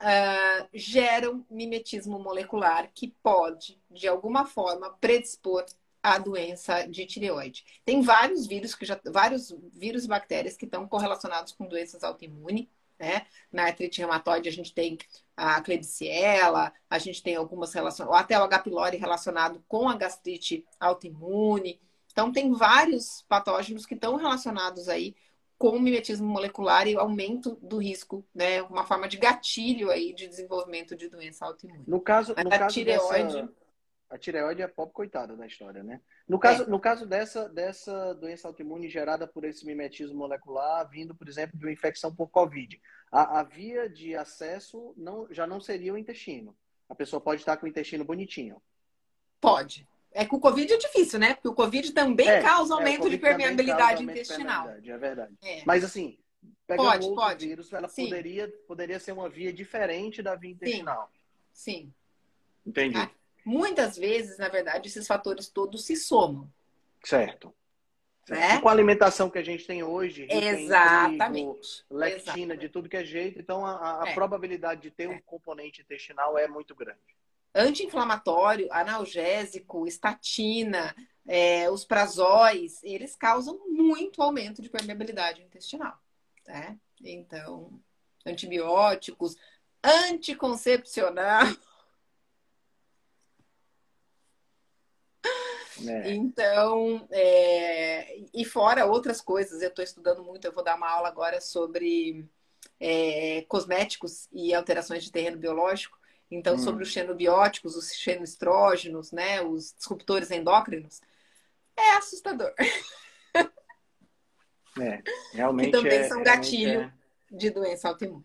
uh, geram mimetismo molecular que pode, de alguma forma, predispor a doença de tireoide. Tem vários vírus, que já, vários vírus e bactérias que estão correlacionados com doenças autoimunes. Né? Na artrite reumatoide a gente tem a Klebsiella, a gente tem algumas relacionadas, até o H. pylori relacionado com a gastrite autoimune. Então tem vários patógenos que estão relacionados aí com o mimetismo molecular e o aumento do risco, né? Uma forma de gatilho aí de desenvolvimento de doença autoimune. No caso, no a caso tireoide... Dessa... A tireoide é a pobre coitada da história, né? No caso, é. no caso dessa, dessa doença autoimune gerada por esse mimetismo molecular, vindo, por exemplo, de uma infecção por Covid, a, a via de acesso não, já não seria o intestino. A pessoa pode estar com o intestino bonitinho. Pode. É que o Covid é difícil, né? Porque o Covid também é, causa aumento é, de permeabilidade aumento intestinal. De permeabilidade, é verdade. É. Mas assim, pegando pode, outro pode. vírus, ela poderia, poderia ser uma via diferente da via intestinal. Sim. Sim. Entendi. Ah. Muitas vezes, na verdade, esses fatores todos se somam. Certo. Né? E com a alimentação que a gente tem hoje, exatamente, trigo, lectina, exatamente, de tudo que é jeito, então a, a é. probabilidade de ter é. um componente intestinal é muito grande. Anti-inflamatório, analgésico, estatina, é, os prazóis, eles causam muito aumento de permeabilidade intestinal. Né? Então, antibióticos, anticoncepcional... É. Então, é... e fora outras coisas, eu estou estudando muito, eu vou dar uma aula agora sobre é... cosméticos e alterações de terreno biológico. Então, hum. sobre os xenobióticos, os xenoestrógenos, né, os disruptores endócrinos. É assustador. É, realmente. Que também é, são gatilho é. de doença autoimune.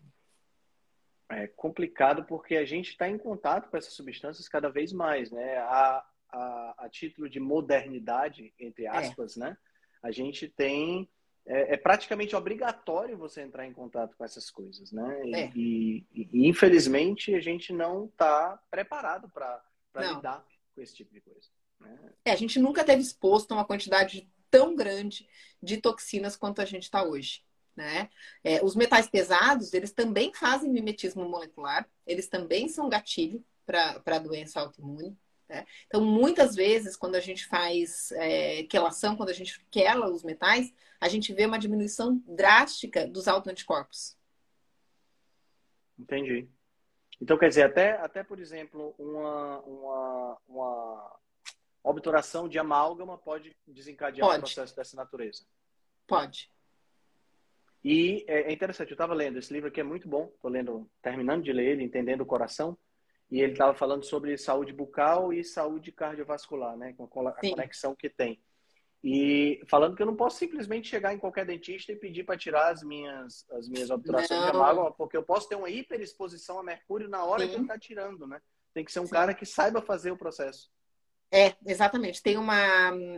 é complicado porque a gente está em contato com essas substâncias cada vez mais, né? A, a, a título de modernidade, entre aspas, é. né? A gente tem... É, é praticamente obrigatório você entrar em contato com essas coisas, né? É. E, e, e, infelizmente, a gente não está preparado para lidar com esse tipo de coisa. Né? É, a gente nunca teve exposto a uma quantidade tão grande de toxinas quanto a gente está hoje. Né? É, os metais pesados, eles também fazem mimetismo molecular, eles também são gatilho para a doença autoimune. Né? Então, muitas vezes, quando a gente faz é, quelação, quando a gente quela os metais, a gente vê uma diminuição drástica dos autoanticorpos. Entendi. Então, quer dizer, até, até por exemplo, uma, uma, uma obturação de amálgama pode desencadear pode. um processo dessa natureza? Pode. E é interessante, eu estava lendo esse livro aqui, é muito bom. Estou lendo, terminando de ler ele, Entendendo o Coração. E ele estava falando sobre saúde bucal e saúde cardiovascular, né? Com a Sim. conexão que tem. E falando que eu não posso simplesmente chegar em qualquer dentista e pedir para tirar as minhas, as minhas obturações não. de amálgama, porque eu posso ter uma hiperexposição a mercúrio na hora Sim. que ele está tirando, né? Tem que ser um Sim. cara que saiba fazer o processo. É, exatamente. Tem uma...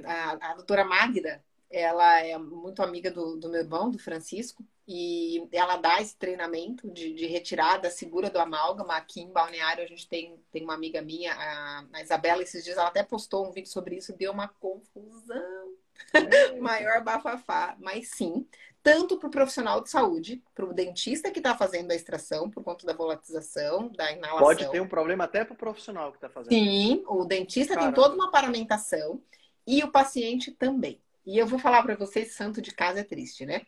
A, a doutora Magda... Ela é muito amiga do, do meu irmão, do Francisco, e ela dá esse treinamento de, de retirada segura do amálgama. Aqui em Balneário a gente tem, tem uma amiga minha, a, a Isabela, esses dias ela até postou um vídeo sobre isso, deu uma confusão, é. maior bafafá, mas sim, tanto para o profissional de saúde, para o dentista que está fazendo a extração por conta da volatização, da inalação. Pode ter um problema até para o profissional que está fazendo. Sim, o dentista Caramba. tem toda uma paramentação e o paciente também. E eu vou falar para vocês, santo de casa é triste, né?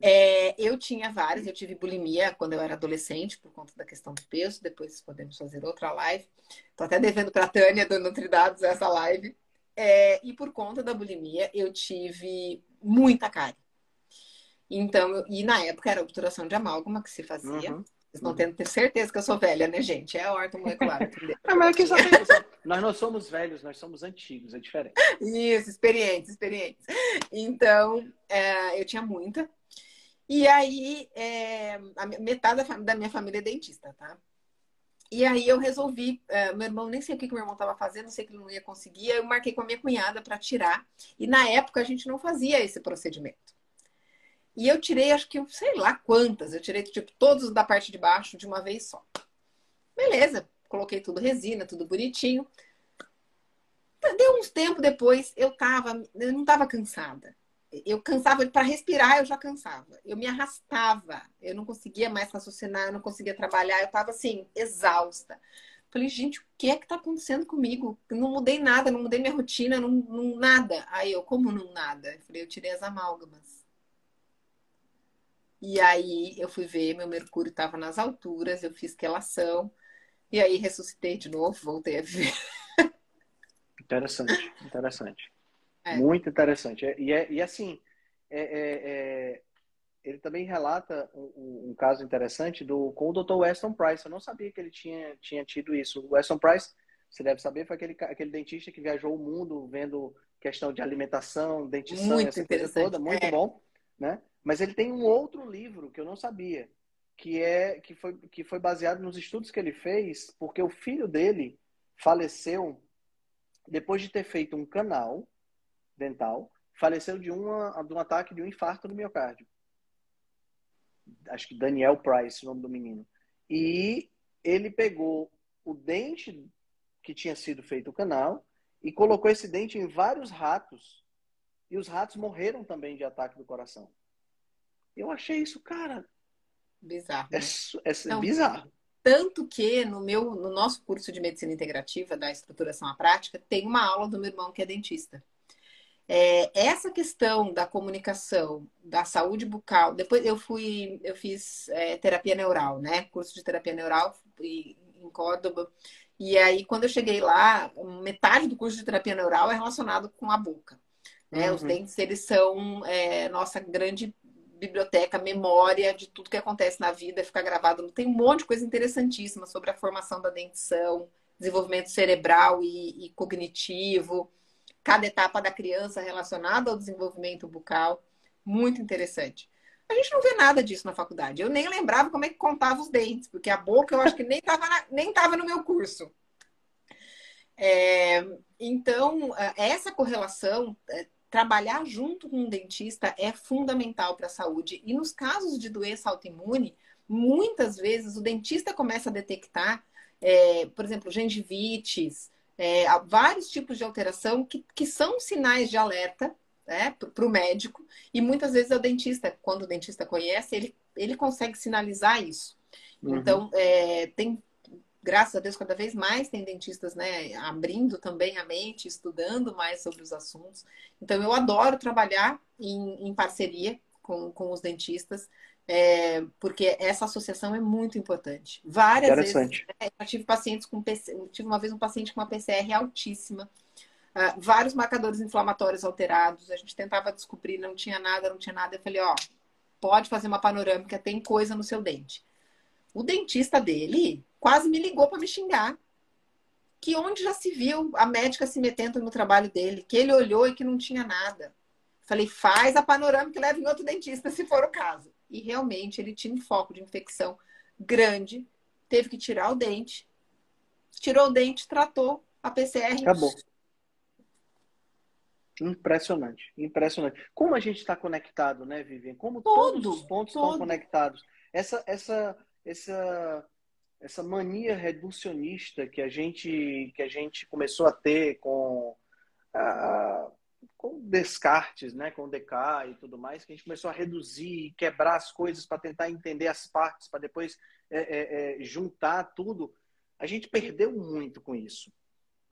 É, eu tinha várias, eu tive bulimia quando eu era adolescente, por conta da questão do peso. Depois podemos fazer outra live. Tô até devendo para a Tânia, do Nutridados, essa live. É, e por conta da bulimia, eu tive muita cárie. Então, e na época era obturação de amálgama que se fazia. Uhum. Vocês não tendo certeza que eu sou velha, né, gente? É a órtão molecular. Não, mas aqui só tem... Nós não somos velhos, nós somos antigos, é diferente. Isso, experientes, experientes. Então, é, eu tinha muita. E aí, é, a metade da minha família é dentista, tá? E aí eu resolvi, é, meu irmão, nem sei o que, que meu irmão estava fazendo, não sei que ele não ia conseguir. Eu marquei com a minha cunhada para tirar. E na época a gente não fazia esse procedimento. E eu tirei, acho que, sei lá quantas. Eu tirei, tipo, todos da parte de baixo de uma vez só. Beleza. Coloquei tudo resina, tudo bonitinho. Deu uns tempo depois, eu tava... Eu não tava cansada. Eu cansava... Para respirar, eu já cansava. Eu me arrastava. Eu não conseguia mais raciocinar, eu não conseguia trabalhar. Eu tava, assim, exausta. Falei, gente, o que é que tá acontecendo comigo? Eu não mudei nada, não mudei minha rotina, não, não nada. Aí eu, como não nada? Eu falei, eu tirei as amálgamas. E aí eu fui ver, meu mercúrio estava nas alturas, eu fiz quelação. E aí ressuscitei de novo, voltei a viver. Interessante, interessante. É. Muito interessante. E, é, e assim, é, é, é, ele também relata um, um caso interessante do, com o doutor Weston Price. Eu não sabia que ele tinha, tinha tido isso. O Weston Price, você deve saber, foi aquele, aquele dentista que viajou o mundo vendo questão de alimentação, dentição, muito essa coisa toda. Muito é. bom, né? Mas ele tem um outro livro que eu não sabia, que, é, que, foi, que foi baseado nos estudos que ele fez, porque o filho dele faleceu depois de ter feito um canal dental, faleceu de, uma, de um ataque de um infarto no miocárdio. Acho que Daniel Price, o nome do menino. E ele pegou o dente que tinha sido feito o canal e colocou esse dente em vários ratos. E os ratos morreram também de ataque do coração. Eu achei isso, cara... Bizarro. É, é então, bizarro. Tanto que no, meu, no nosso curso de Medicina Integrativa, da Estruturação à Prática, tem uma aula do meu irmão que é dentista. É, essa questão da comunicação, da saúde bucal... Depois eu fui... Eu fiz é, terapia neural, né? Curso de terapia neural em Córdoba. E aí, quando eu cheguei lá, metade do curso de terapia neural é relacionado com a boca. Né? Uhum. Os dentes, eles são é, nossa grande... biblioteca, memória de tudo que acontece na vida, fica gravado. Tem um monte de coisa interessantíssima sobre a formação da dentição, desenvolvimento cerebral e, e cognitivo, cada etapa da criança relacionada ao desenvolvimento bucal. Muito interessante. A gente não vê nada disso na faculdade. Eu nem lembrava como é que contava os dentes, porque a boca eu acho que nem estava nem tava no meu curso. É, então, essa correlação, trabalhar junto com um dentista é fundamental para a saúde. E nos casos de doença autoimune, muitas vezes o dentista começa a detectar, é, por exemplo, gengivites, é, vários tipos de alteração que, que são sinais de alerta, né, para o médico, e muitas vezes é o dentista, quando o dentista conhece, ele, ele consegue sinalizar isso. Uhum. Então, é, tem, graças a Deus, cada vez mais tem dentistas, né, abrindo também a mente, estudando mais sobre os assuntos. Então, eu adoro trabalhar em, em parceria com, com os dentistas, é, porque essa associação é muito importante. Várias vezes, né, eu tive pacientes com eu tive uma vez um paciente com uma P C R altíssima, Uh, vários marcadores inflamatórios alterados, a gente tentava descobrir, não tinha nada, não tinha nada. Eu falei, ó, pode fazer uma panorâmica, tem coisa no seu dente. O dentista dele quase me ligou para me xingar. Que onde já se viu a médica se metendo no trabalho dele, que ele olhou e que não tinha nada. Falei, faz a panorâmica e leva em outro dentista, se for o caso. E realmente ele tinha um foco de infecção grande, teve que tirar o dente. Tirou o dente, tratou a P C R. Acabou. Impressionante, impressionante. Como a gente está conectado, né, Vivian? Como todo, todos os pontos todo. estão conectados. Essa, essa, essa, essa mania reducionista que a gente, que a gente começou a ter com, ah, com Descartes, né, com Descartes e tudo mais, que a gente começou a reduzir e quebrar as coisas para tentar entender as partes, para depois é, é, é, juntar tudo. A gente perdeu muito com isso.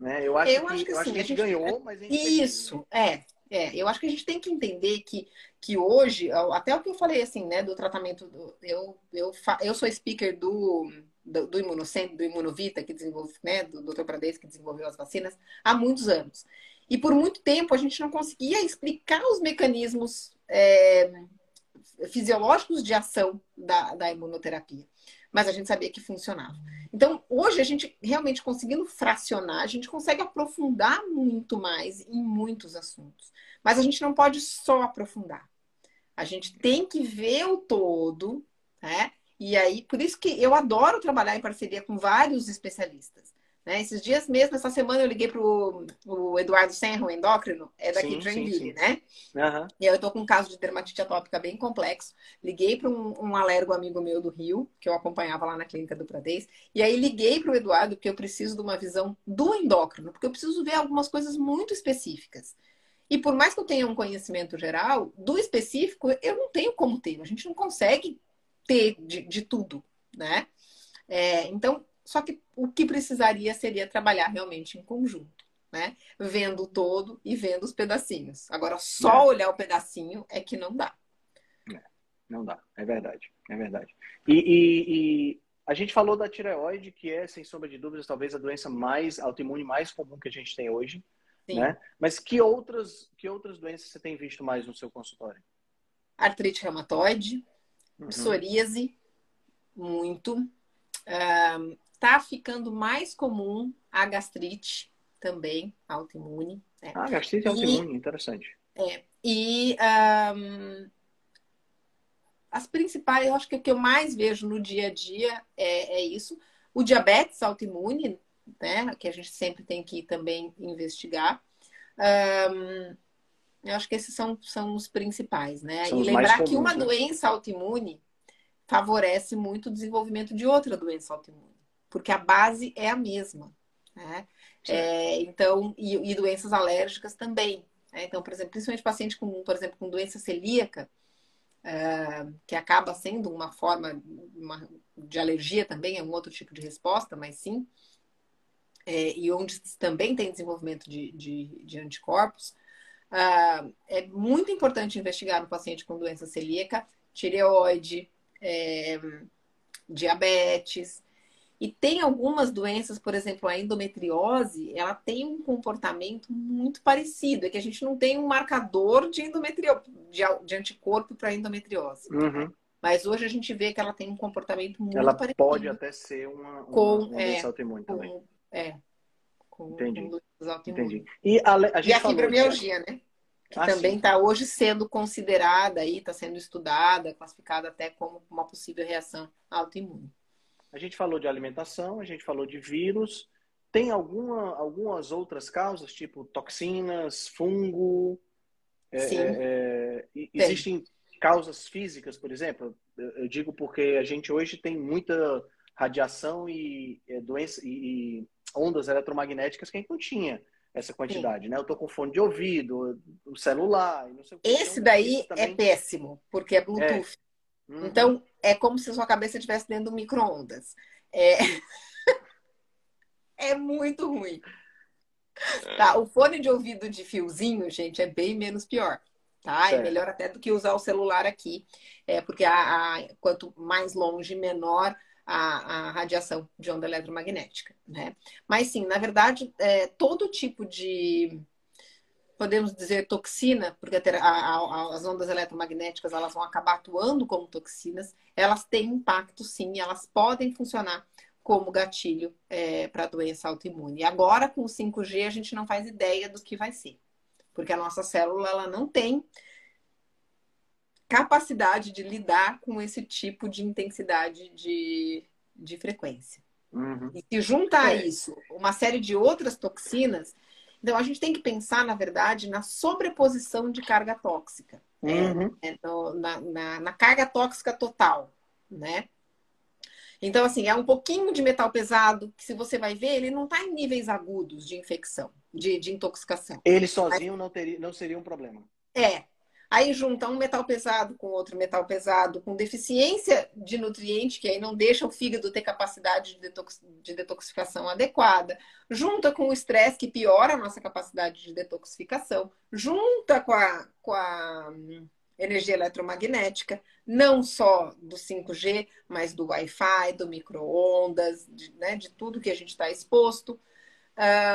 Né? Eu acho, eu que, acho que, eu assim, acho que a, gente a gente ganhou, mas a gente isso é, é. Eu acho que a gente tem que entender que que hoje, até o que eu falei assim, né, do tratamento do, eu eu eu sou speaker do do, do Imunocentro, do Imunovita, que desenvolve, né, do doutor Pradesco, que desenvolveu as vacinas há muitos anos. E por muito tempo a gente não conseguia explicar os mecanismos é, fisiológicos de ação da, da imunoterapia. Mas a gente sabia que funcionava. Então, hoje, a gente realmente conseguindo fracionar, a gente consegue aprofundar muito mais em muitos assuntos. Mas a gente não pode só aprofundar. A gente tem que ver o todo, né? E aí, por isso que eu adoro trabalhar em parceria com vários especialistas. Né? Esses dias mesmo, essa semana, eu liguei para o Eduardo Senra, o endócrino, é daqui de Joinville, né? Uhum. E aí eu estou com um caso de dermatite atópica bem complexo. Liguei para um, um alergo amigo meu do Rio, que eu acompanhava lá na clínica do Prades. E aí liguei para o Eduardo, porque eu preciso de uma visão do endócrino, porque eu preciso ver algumas coisas muito específicas. E por mais que eu tenha um conhecimento geral, do específico, eu não tenho como ter. A gente não consegue ter de, de tudo, né? É, então... Só que o que precisaria seria trabalhar realmente em conjunto, né? Vendo o todo e vendo os pedacinhos. Agora, só é. olhar o pedacinho é que não dá. É, não dá, é verdade, é verdade. E, e, e a gente falou da tireoide, que é, sem sombra de dúvidas, talvez a doença mais autoimune mais comum que a gente tem hoje. Sim. Né? Mas que outras, que outras doenças você tem visto mais no seu consultório? Artrite reumatoide, uhum. psoríase, muito... Um, Tá ficando mais comum a gastrite também, autoimune. Né? Ah, gastrite autoimune, interessante. É. E um, as principais, eu acho que o que eu mais vejo no dia a dia é, é isso. O diabetes autoimune, né? Que a gente sempre tem que também investigar. Um, eu acho que esses são, são os principais, né? São e lembrar comuns, que uma né? doença autoimune favorece muito o desenvolvimento de outra doença autoimune. Porque a base é a mesma, né? É, então, e, e doenças alérgicas também. Né? Então, por exemplo, principalmente paciente com, por exemplo, com doença celíaca, uh, que acaba sendo uma forma uma, de alergia também, é um outro tipo de resposta, mas sim. É, e onde também tem desenvolvimento de, de, de anticorpos. Uh, é muito importante investigar no paciente com doença celíaca, tireoide, é, diabetes. E tem algumas doenças, por exemplo, a endometriose, ela tem um comportamento muito parecido. É que a gente não tem um marcador de endometrio... de, de anticorpo para endometriose. Uhum. Mas hoje a gente vê que ela tem um comportamento muito ela parecido. Ela pode até ser uma, uma, com, uma doença é, autoimune também. Com, é, com, Entendi. Com doenças autoimunes. Entendi. E a, a gente e a fibromialgia, né? que ah, também está hoje sendo considerada, está sendo estudada, classificada até como uma possível reação autoimune. A gente falou de alimentação, a gente falou de vírus. Tem alguma, algumas outras causas, tipo toxinas, fungo? É, Sim. É, é, existem causas físicas, por exemplo? Eu digo porque a gente hoje tem muita radiação e, é, doença, e, e ondas eletromagnéticas que a gente não tinha essa quantidade, Sim. né? Eu tô com fone de ouvido, o celular... Não sei o que. Esse então, daí também... é péssimo, porque é Bluetooth. É. Uhum. Então, é como se a sua cabeça estivesse dentro do micro-ondas. É... é muito ruim. Tá, o fone de ouvido de fiozinho, gente, é bem menos pior. Tá? É melhor até do que usar o celular aqui. É, porque a, a, quanto mais longe, menor... A, a radiação de onda eletromagnética, né? Mas sim, na verdade, é, todo tipo de, podemos dizer, toxina, porque a, a, a, as ondas eletromagnéticas, elas vão acabar atuando como toxinas, elas têm impacto sim, elas podem funcionar como gatilho é, para doença autoimune. E agora, com o cinco G, a gente não faz ideia do que vai ser, porque a nossa célula, ela não tem capacidade de lidar com esse tipo de intensidade de, de frequência. Uhum. E se junta a isso uma série de outras toxinas, então a gente tem que pensar, na verdade, na sobreposição de carga tóxica. Uhum. Né? Então, na, na, na carga tóxica total, né? Então, assim, é um pouquinho de metal pesado, que se você vai ver, ele não está em níveis agudos de infecção, de, de intoxicação. Ele sozinho Mas... não, teria, não seria um problema. É. Aí junta um metal pesado com outro metal pesado, com deficiência de nutriente, que aí não deixa o fígado ter capacidade de, detox... de detoxificação adequada. Junta com o estresse, que piora a nossa capacidade de detoxificação. Junta com a, com a energia eletromagnética, não só do cinco G, mas do Wi-Fi, do micro-ondas, de, né, de tudo que a gente está exposto.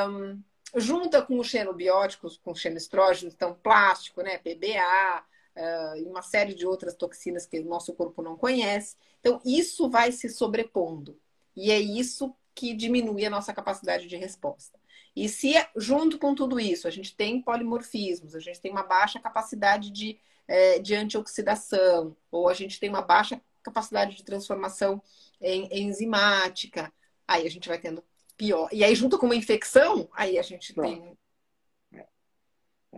Um... Junta com os xenobióticos, com xenoestrógenos, então plástico, né, P B A, uh, e uma série de outras toxinas que o nosso corpo não conhece. Então, isso vai se sobrepondo. E é isso que diminui a nossa capacidade de resposta. E se, junto com tudo isso, a gente tem polimorfismos, a gente tem uma baixa capacidade de, eh, de antioxidação, ou a gente tem uma baixa capacidade de transformação em, em enzimática, aí a gente vai tendo... pior. E aí, junto com uma infecção, aí a gente Pronto. tem... É.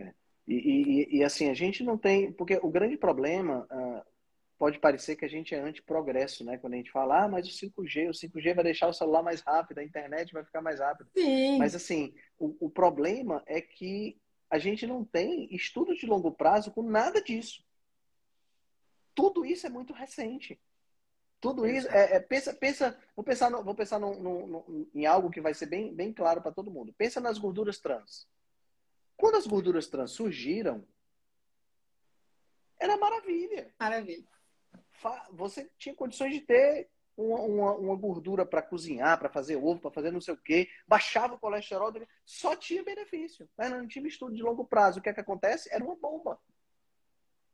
É. E, e, e, assim, a gente não tem... Porque o grande problema, ah, pode parecer que a gente é anti-progresso, né? Quando a gente fala, ah, mas o cinco G, o cinco G vai deixar o celular mais rápido, a internet vai ficar mais rápida. Sim. Mas, assim, o, o problema é que a gente não tem estudo de longo prazo com nada disso. Tudo isso é muito recente. Tudo isso, é, é, pensa, pensa, vou pensar, no, vou pensar no, no, no, em algo que vai ser bem, bem claro para todo mundo. Pensa nas gorduras trans. Quando as gorduras trans surgiram, era maravilha. Maravilha. Você tinha condições de ter uma, uma, uma gordura para cozinhar, para fazer ovo, para fazer não sei o quê, baixava o colesterol, só tinha benefício. Mas não tinha estudo de longo prazo. O que é que acontece? Era uma bomba.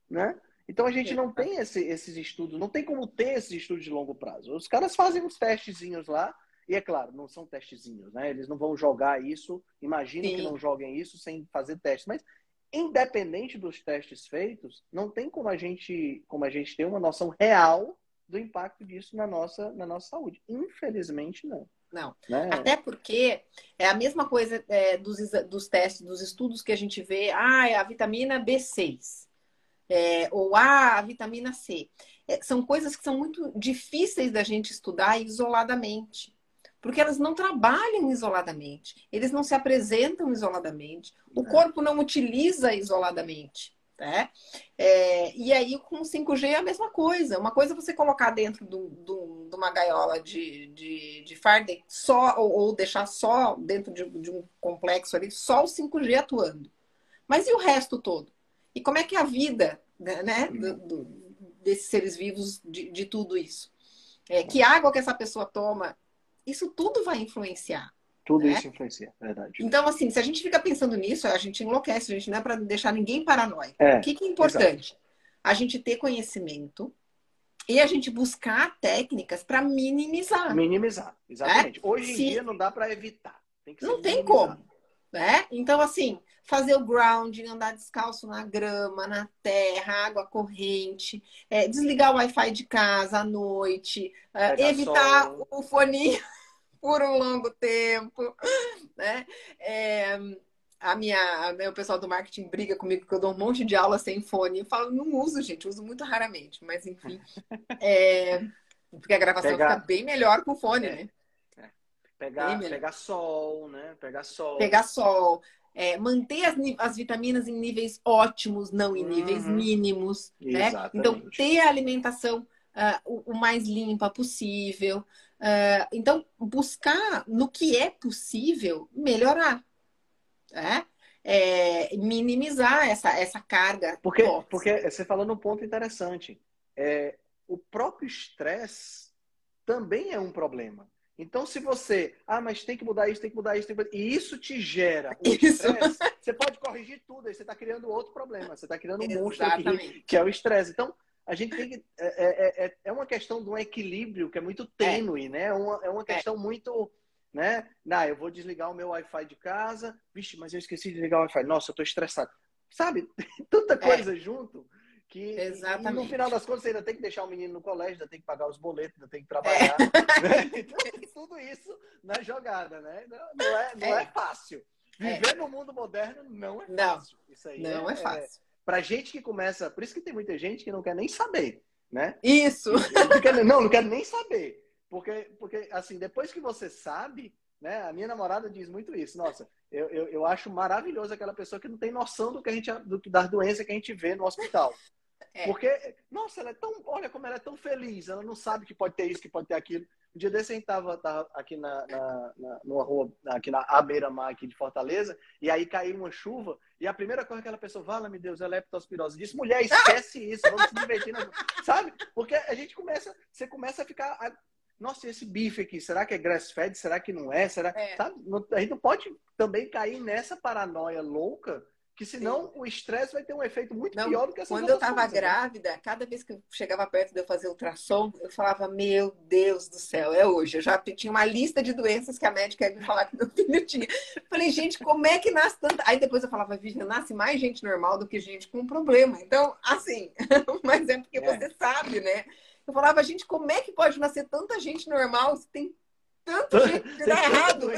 Né? Então, a gente não tem esse, esses estudos, não tem como ter esses estudos de longo prazo. Os caras fazem uns testezinhos lá, e é claro, não são testezinhos, né? Eles não vão jogar isso, imagino Sim. que não joguem isso sem fazer testes. Mas, independente dos testes feitos, não tem como a gente, como a gente ter uma noção real do impacto disso na nossa, na nossa saúde. Infelizmente, não. Não, né? Até porque é a mesma coisa é, dos, dos testes, dos estudos que a gente vê, ah, é a vitamina B seis. É, ou ah, a vitamina C. É, são coisas que são muito difíceis da gente estudar isoladamente. Porque elas não trabalham isoladamente. Eles não se apresentam isoladamente. O corpo não utiliza isoladamente. Né? É, e aí, com o cinco G é a mesma coisa. Uma coisa é você colocar dentro do, do, de uma gaiola de, de, de Faraday só, ou, ou deixar só dentro de, de um complexo ali, só o cinco G atuando. Mas e o resto todo? E como é que é a vida, né, do, do, desses seres vivos, de, de tudo isso? É, que água que essa pessoa toma, isso tudo vai influenciar. Tudo né? isso influencia, verdade. Então, assim, se a gente fica pensando nisso, a gente enlouquece, a gente não é para deixar ninguém paranoico. É, o que, que é importante? Exatamente. A gente ter conhecimento e a gente buscar técnicas para minimizar. Minimizar, exatamente. Né? Hoje em se... dia não dá para evitar. Tem que não minimizar. Tem como. Né? Então, assim, fazer o grounding, andar descalço na grama, na terra, água corrente, é, desligar o Wi-Fi de casa à noite, é, evitar sol. o foninho por um longo tempo, né? É, a minha, o pessoal do marketing briga comigo que eu dou um monte de aula sem fone. Eu falo, não uso, gente, uso muito raramente, mas enfim. É, porque a gravação Pega... fica bem melhor com o fone, é. né? Pegar, pegar sol, né? Pegar sol. Pegar sol. É, manter as, as vitaminas em níveis ótimos, não em uhum. níveis mínimos. Né? Então, ter a alimentação uh, o, o mais limpa possível. Uh, então, buscar no que é possível melhorar. Né? É, minimizar essa, essa carga. Porque, porque você falou num ponto interessante. É, o próprio estresse também é um problema. Então, se você... Ah, mas tem que mudar isso, tem que mudar isso. Tem que mudar... E isso te gera o estresse. Você pode corrigir tudo. Aí você está criando outro problema. Você está criando um monstro aqui, que é o estresse. Então, a gente tem que... É, é, é uma questão de um equilíbrio que é muito tênue, é. né? É uma, é uma questão é. muito... né? Não, eu vou desligar o meu Wi-Fi de casa. Vixe, mas eu esqueci de desligar o Wi-Fi. Nossa, eu estou estressado. Sabe? Tanta coisa é. junto... Que, Exatamente. E no final das contas, você ainda tem que deixar o menino no colégio, ainda tem que pagar os boletos, ainda tem que trabalhar. É. Né? Então, tudo isso na jogada, né? Não, não, é, não é. é fácil. Viver é. no mundo moderno não é fácil. Não, isso aí não é, é fácil. É, pra gente que começa... Por isso que tem muita gente que não quer nem saber, né? Isso! Não, quer, não, não quer nem saber. Porque, porque, assim, depois que você sabe... né? A minha namorada diz muito isso. Nossa, eu, eu, eu acho maravilhoso aquela pessoa que não tem noção do que a gente, do, das doenças que a gente vê no hospital. É. Porque, nossa, ela é tão... Olha como ela é tão feliz. Ela não sabe que pode ter isso, que pode ter aquilo. Um dia desse a gente tava, tava aqui na, na, na numa rua, aqui na beira-mar aqui de Fortaleza, e aí caiu uma chuva, e a primeira coisa que aquela pessoa, fala, meu Deus, é leptospirose. Disse, mulher, esquece isso, vamos se divertir. Na... Sabe? Porque a gente começa... Você começa a ficar... A... Nossa, esse bife aqui, será que é grass-fed? Será que não é? Será... é. Sabe? A gente não pode também cair nessa paranoia louca, que senão Sim. o estresse vai ter um efeito muito não, pior do que essa Quando eu estava grávida, né? Cada vez que eu chegava perto de eu fazer ultrassom, eu falava, meu Deus do céu, é hoje. Eu já tinha uma lista de doenças que a médica ia me falar que meu filho tinha. Falei, gente, como é que nasce tanta... Aí depois eu falava, Vivian, nasce mais gente normal do que gente com problema. Então, assim, mas é porque é. você sabe, né? Eu falava, gente, como é que pode nascer tanta gente normal se tem tanta gente que dá errado?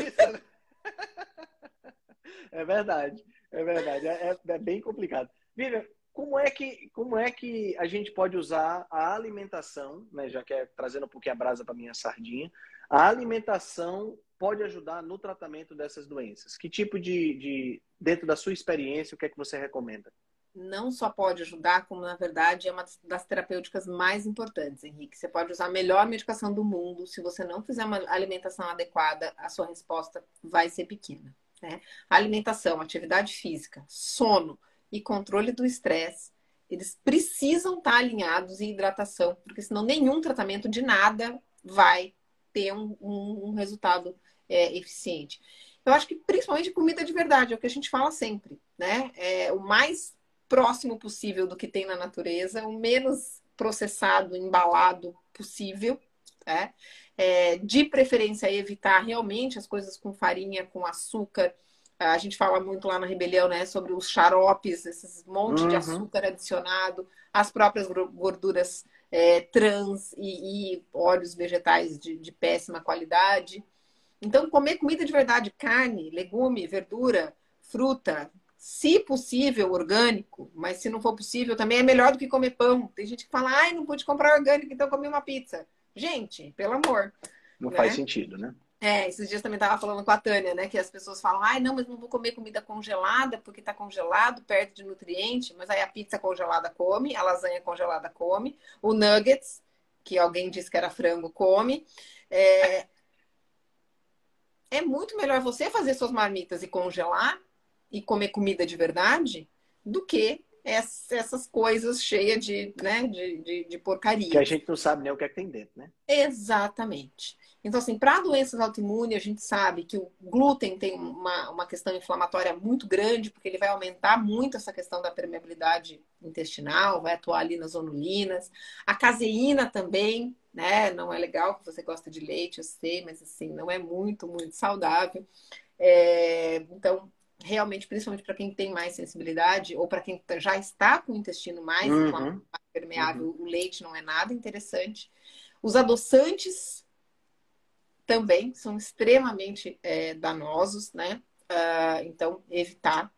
É verdade, é verdade. É, é bem complicado. Vivian, como é, que, como é que a gente pode usar a alimentação, né, já que é trazendo um pouquinho a brasa para minha sardinha, a alimentação pode ajudar no tratamento dessas doenças? Que tipo de, de dentro da sua experiência, o que é que você recomenda? Não só pode ajudar, como na verdade é uma das terapêuticas mais importantes, Henrique. Você pode usar a melhor medicação do mundo. Se você não fizer uma alimentação adequada, a sua resposta vai ser pequena, né? Alimentação, atividade física, sono e controle do estresse, eles precisam estar alinhados em hidratação, porque senão nenhum tratamento de nada vai ter um, um, um resultado é, eficiente. Eu acho que principalmente comida de verdade, é o que a gente fala sempre, né? É o mais próximo possível do que tem na natureza, o menos processado, embalado possível, né? É, de preferência evitar realmente as coisas com farinha, com açúcar. A gente fala muito lá na Rebelião, né, sobre os xaropes, esses monte uhum. de açúcar adicionado, as próprias gorduras é, trans e, e óleos vegetais de, de péssima qualidade. Então, comer comida de verdade, carne, legume, verdura, fruta, se possível, orgânico, mas se não for possível, também é melhor do que comer pão. Tem gente que fala, ai, não pude comprar orgânico, então comi uma pizza. Gente, pelo amor. Não né? faz sentido, né? É, esses dias também tava falando com a Tânia, né? Que as pessoas falam, ai, não, mas não vou comer comida congelada, porque tá congelado, perde de nutriente. Mas aí a pizza congelada come, a lasanha congelada come, o nuggets, que alguém disse que era frango, come. É, é muito melhor você fazer suas marmitas e congelar e comer comida de verdade, do que essas coisas cheias de, né, de, de, de porcaria. Que a gente não sabe nem o que é que tem dentro, né? Exatamente. Então, assim, para doenças autoimunes, a gente sabe que o glúten tem uma, uma questão inflamatória muito grande, porque ele vai aumentar muito essa questão da permeabilidade intestinal, vai atuar ali nas zonulinas. A caseína também, né? Não é legal, que você gosta de leite, eu sei, mas, assim, não é muito, muito saudável. É... Então... realmente, principalmente para quem tem mais sensibilidade ou para quem já está com o intestino mais uhum. permeável, uhum. o leite não é nada interessante. Os adoçantes também são extremamente é, danosos, né? Uh, então, evitar.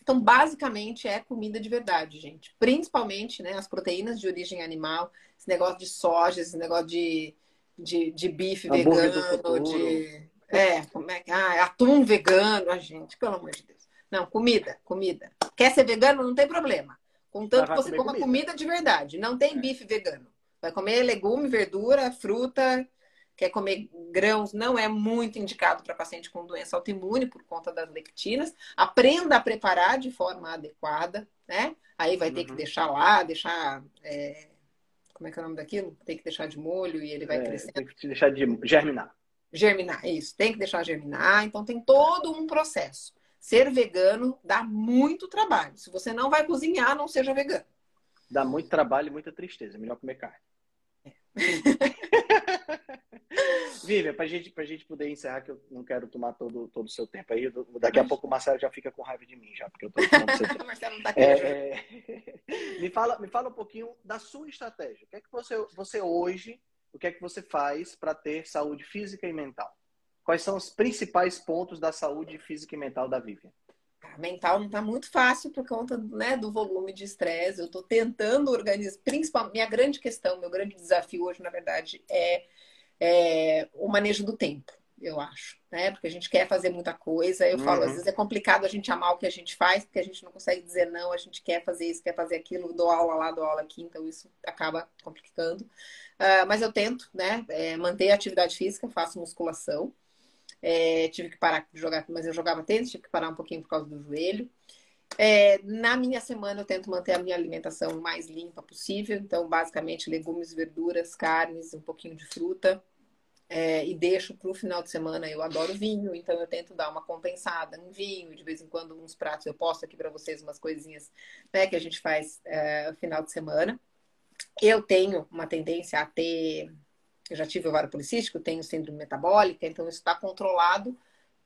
Então, basicamente, é comida de verdade, gente. Principalmente, né, as proteínas de origem animal, esse negócio de soja, esse negócio de, de, de bife vegano, de... É, como é que... Ah, atum vegano, a gente, pelo amor de Deus. Não, comida, comida. Quer ser vegano? Não tem problema. Contanto que você coma comida. comida de verdade. Não tem é. bife vegano. Vai comer legume, verdura, fruta... Quer comer grãos, não é muito indicado para paciente com doença autoimune por conta das lectinas. Aprenda a preparar de forma adequada, né? Aí vai ter uhum. que deixar lá, deixar... É... Como é que é o nome daquilo? Tem que deixar de molho e ele vai é, crescendo. Tem que deixar de germinar. Germinar, isso. Tem que deixar germinar. Então tem todo um processo. Ser vegano dá muito trabalho. Se você não vai cozinhar, não seja vegano. Dá muito trabalho e muita tristeza. Melhor comer carne. É. Vivian, pra gente, pra gente poder encerrar, que eu não quero tomar todo todo o seu tempo aí. Eu, daqui a pouco o Marcelo já fica com raiva de mim já, porque eu tô tomando seu tempo. O Marcelo não tá aqui, é, é... me fala, me fala um pouquinho da sua estratégia. O que é que você você hoje, o que é que você faz para ter saúde física e mental? Quais são os principais pontos da saúde física e mental da Vivian? Mental não tá muito fácil por conta, né, do volume de estresse. Eu tô tentando organizar, principalmente, minha grande questão, meu grande desafio hoje, na verdade, é É, o manejo do tempo, eu acho, né? Porque a gente quer fazer muita coisa. Eu uhum. falo, às vezes é complicado a gente amar o que a gente faz, porque a gente não consegue dizer não, a gente quer fazer isso, quer fazer aquilo, dou aula lá, dou aula aqui, então isso acaba complicando. Uh, mas eu tento, né? É, manter a atividade física, faço musculação. É, tive que parar de jogar, mas eu jogava tênis, tive que parar um pouquinho por causa do joelho. É, na minha semana eu tento manter a minha alimentação o mais limpa possível. Então, basicamente, legumes, verduras, carnes, um pouquinho de fruta. É, e deixo para o final de semana. Eu adoro vinho, então eu tento dar uma compensada, um vinho, de vez em quando uns pratos. Eu posto aqui para vocês umas coisinhas, né, que a gente faz é, no final de semana. Eu tenho uma tendência a ter... Eu já tive ovário policístico, tenho síndrome metabólica, então isso está controlado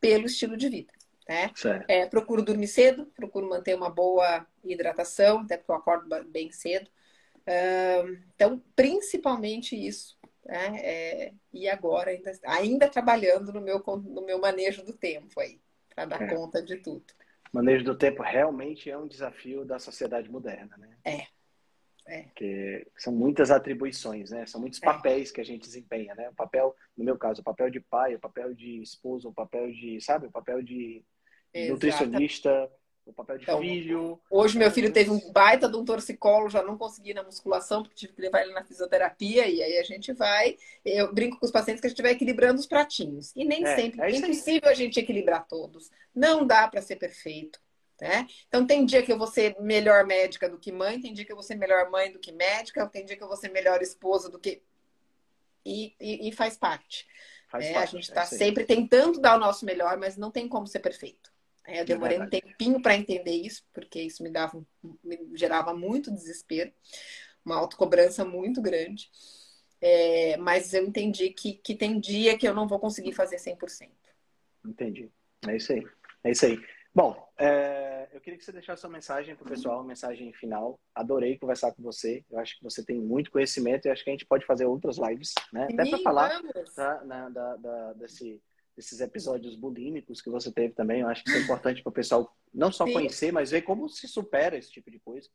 pelo estilo de vida. Né? É, procuro dormir cedo, procuro manter uma boa hidratação, até porque eu acordo bem cedo. Uh, então, principalmente isso. Né? É, e agora, ainda, ainda trabalhando no meu, no meu manejo do tempo aí, para dar é. conta de tudo. Manejo do tempo realmente é um desafio da sociedade moderna, né? É. É. Porque são muitas atribuições, né? São muitos papéis é. que a gente desempenha, né? O papel, no meu caso, o papel de pai, o papel de esposo, o papel de, sabe? O papel de Exato. nutricionista, o papel de então, filho. Hoje meu filho teve um baita de um torcicolo, já não consegui na musculação, porque tive que levar ele na fisioterapia, e aí a gente vai... Eu brinco com os pacientes que a gente vai equilibrando os pratinhos. E nem é, sempre, é impossível a gente equilibrar todos. Não dá para ser perfeito. Né? Então tem dia que eu vou ser melhor médica do que mãe, tem dia que eu vou ser melhor mãe do que médica, tem dia que eu vou ser melhor esposa do que... E, e, e faz parte, faz né? parte. A gente está é sempre sim. tentando dar o nosso melhor, mas não tem como ser perfeito. Eu demorei é um tempinho para entender isso, porque isso me, dava, me gerava muito desespero, uma autocobrança muito grande. É, mas eu entendi que, que tem dia que eu não vou conseguir fazer cem por cento. Entendi, é isso aí, é isso aí. Bom, é, eu queria que você deixasse uma mensagem para o pessoal, uma mensagem final. Adorei conversar com você. Eu acho que você tem muito conhecimento e acho que a gente pode fazer outras lives, né? Sim, até para falar tá, na, da, da, desse, desses episódios bulímicos que você teve também. Eu acho que isso é importante para o pessoal não só Sim. conhecer, mas ver como se supera esse tipo de coisa.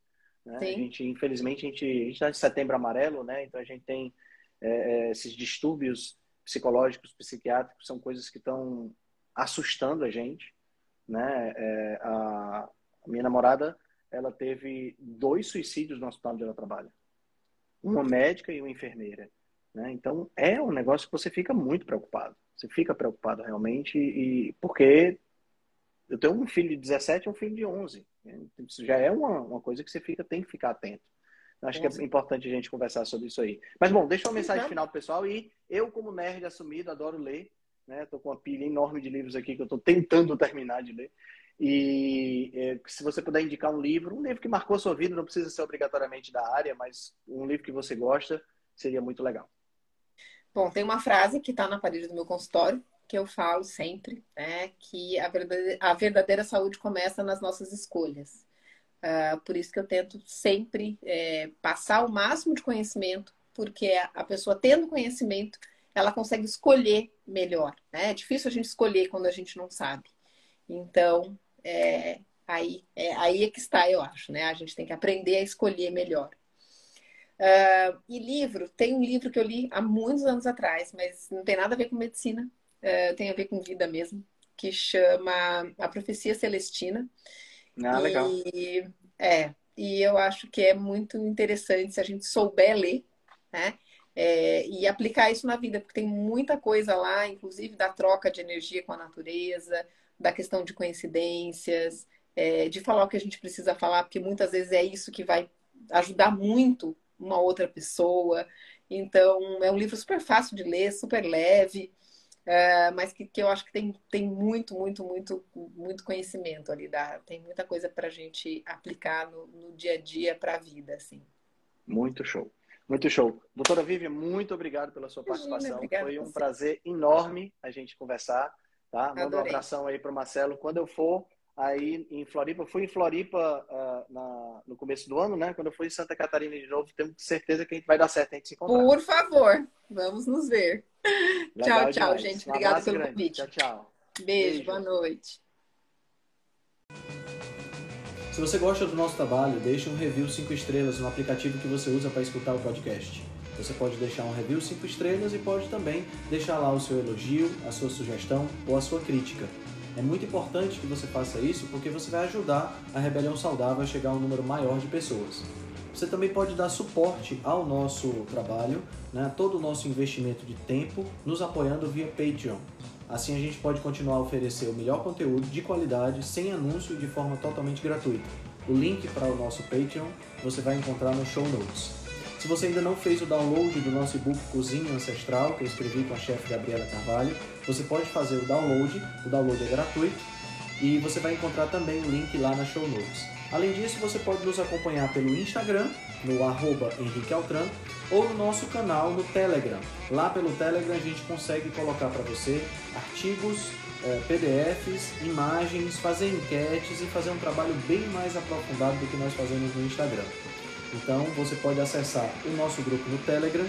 Né? A gente, infelizmente, a gente está em setembro amarelo, né? Então a gente tem é, esses distúrbios psicológicos, psiquiátricos, são coisas que estão assustando a gente. Né? É, a minha namorada, ela teve dois suicídios no hospital onde ela trabalha, uma médica e uma enfermeira, né? Então é um negócio que você fica muito preocupado, você fica preocupado realmente, e porque eu tenho um filho de dezessete e um filho de onze, né? Isso já é uma, uma coisa que você fica, tem que ficar atento. Acho que é importante a gente conversar sobre isso aí. Mas bom, deixa uma mensagem final pro pessoal. E eu, como nerd assumido, adoro ler. Né? Estou com uma pilha enorme de livros aqui que eu estou tentando terminar de ler. E é, se você puder indicar um livro, um livro que marcou sua vida, não precisa ser obrigatoriamente da área, mas um livro que você gosta, seria muito legal. Bom, tem uma frase que está na parede do meu consultório, que eu falo sempre, né, que a verdadeira, a verdadeira saúde começa nas nossas escolhas. Uh, por isso que eu tento sempre é, passar o máximo de conhecimento, porque a pessoa tendo conhecimento, ela consegue escolher melhor, né? É difícil a gente escolher quando a gente não sabe. Então, é, aí, é, aí é que está, eu acho, né? A gente tem que aprender a escolher melhor. Uh, e livro, tem um livro que eu li há muitos anos atrás, mas não tem nada a ver com medicina, uh, tem a ver com vida mesmo, que chama A Profecia Celestina. Ah, legal. E, é, e eu acho que é muito interessante se a gente souber ler, né? É, e aplicar isso na vida, porque tem muita coisa lá, inclusive da troca de energia com a natureza, da questão de coincidências, é, de falar o que a gente precisa falar, porque muitas vezes é isso que vai ajudar muito uma outra pessoa. Então, é um livro super fácil de ler, super leve, Uh, mas que, que eu acho que tem, tem muito, muito, muito, muito conhecimento ali. Dá, tem muita coisa para a gente aplicar no, no dia a dia, para a vida, assim. Muito show. Muito show. Doutora Vivian, muito obrigado pela sua participação. Imagina, foi um você. prazer enorme a gente conversar. Tá? Manda um abração aí para o Marcelo. Quando eu for aí em Floripa, eu fui em Floripa uh, na, no começo do ano, né? Quando eu fui em Santa Catarina de novo, tenho certeza que a gente vai dar certo, a gente se encontrar. Por favor, vamos nos ver. Legal, tchau, tchau, demais. Gente. Obrigada um pelo grande. convite. Tchau, tchau. Beijo, Beijo, boa noite. Se você gosta do nosso trabalho, deixe um review cinco estrelas no aplicativo que você usa para escutar o podcast. Você pode deixar um review cinco estrelas e pode também deixar lá o seu elogio, a sua sugestão ou a sua crítica. É muito importante que você faça isso porque você vai ajudar a Rebelião Saudável a chegar a um número maior de pessoas. Você também pode dar suporte ao nosso trabalho, né, todo o nosso investimento de tempo, nos apoiando via Patreon. Assim a gente pode continuar a oferecer o melhor conteúdo de qualidade, sem anúncio e de forma totalmente gratuita. O link para o nosso Patreon você vai encontrar no show notes. Se você ainda não fez o download do nosso e-book Cozinha Ancestral, que eu escrevi com a chefe Gabriela Carvalho, você pode fazer o download, o download é gratuito, e você vai encontrar também o link lá na show notes. Além disso, você pode nos acompanhar pelo Instagram, no arroba Henrique Altran, ou no nosso canal no Telegram. Lá pelo Telegram a gente consegue colocar para você artigos, P D Fs, imagens, fazer enquetes e fazer um trabalho bem mais aprofundado do que nós fazemos no Instagram. Então você pode acessar o nosso grupo no Telegram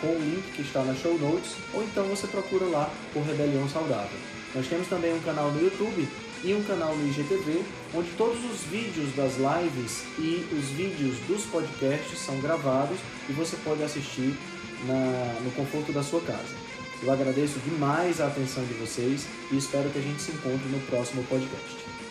com o link que está na show notes, ou então você procura lá por Rebelião Saudável. Nós temos também um canal no YouTube e um canal no I G T V, onde todos os vídeos das lives e os vídeos dos podcasts são gravados e você pode assistir na, no conforto da sua casa. Eu agradeço demais a atenção de vocês e espero que a gente se encontre no próximo podcast.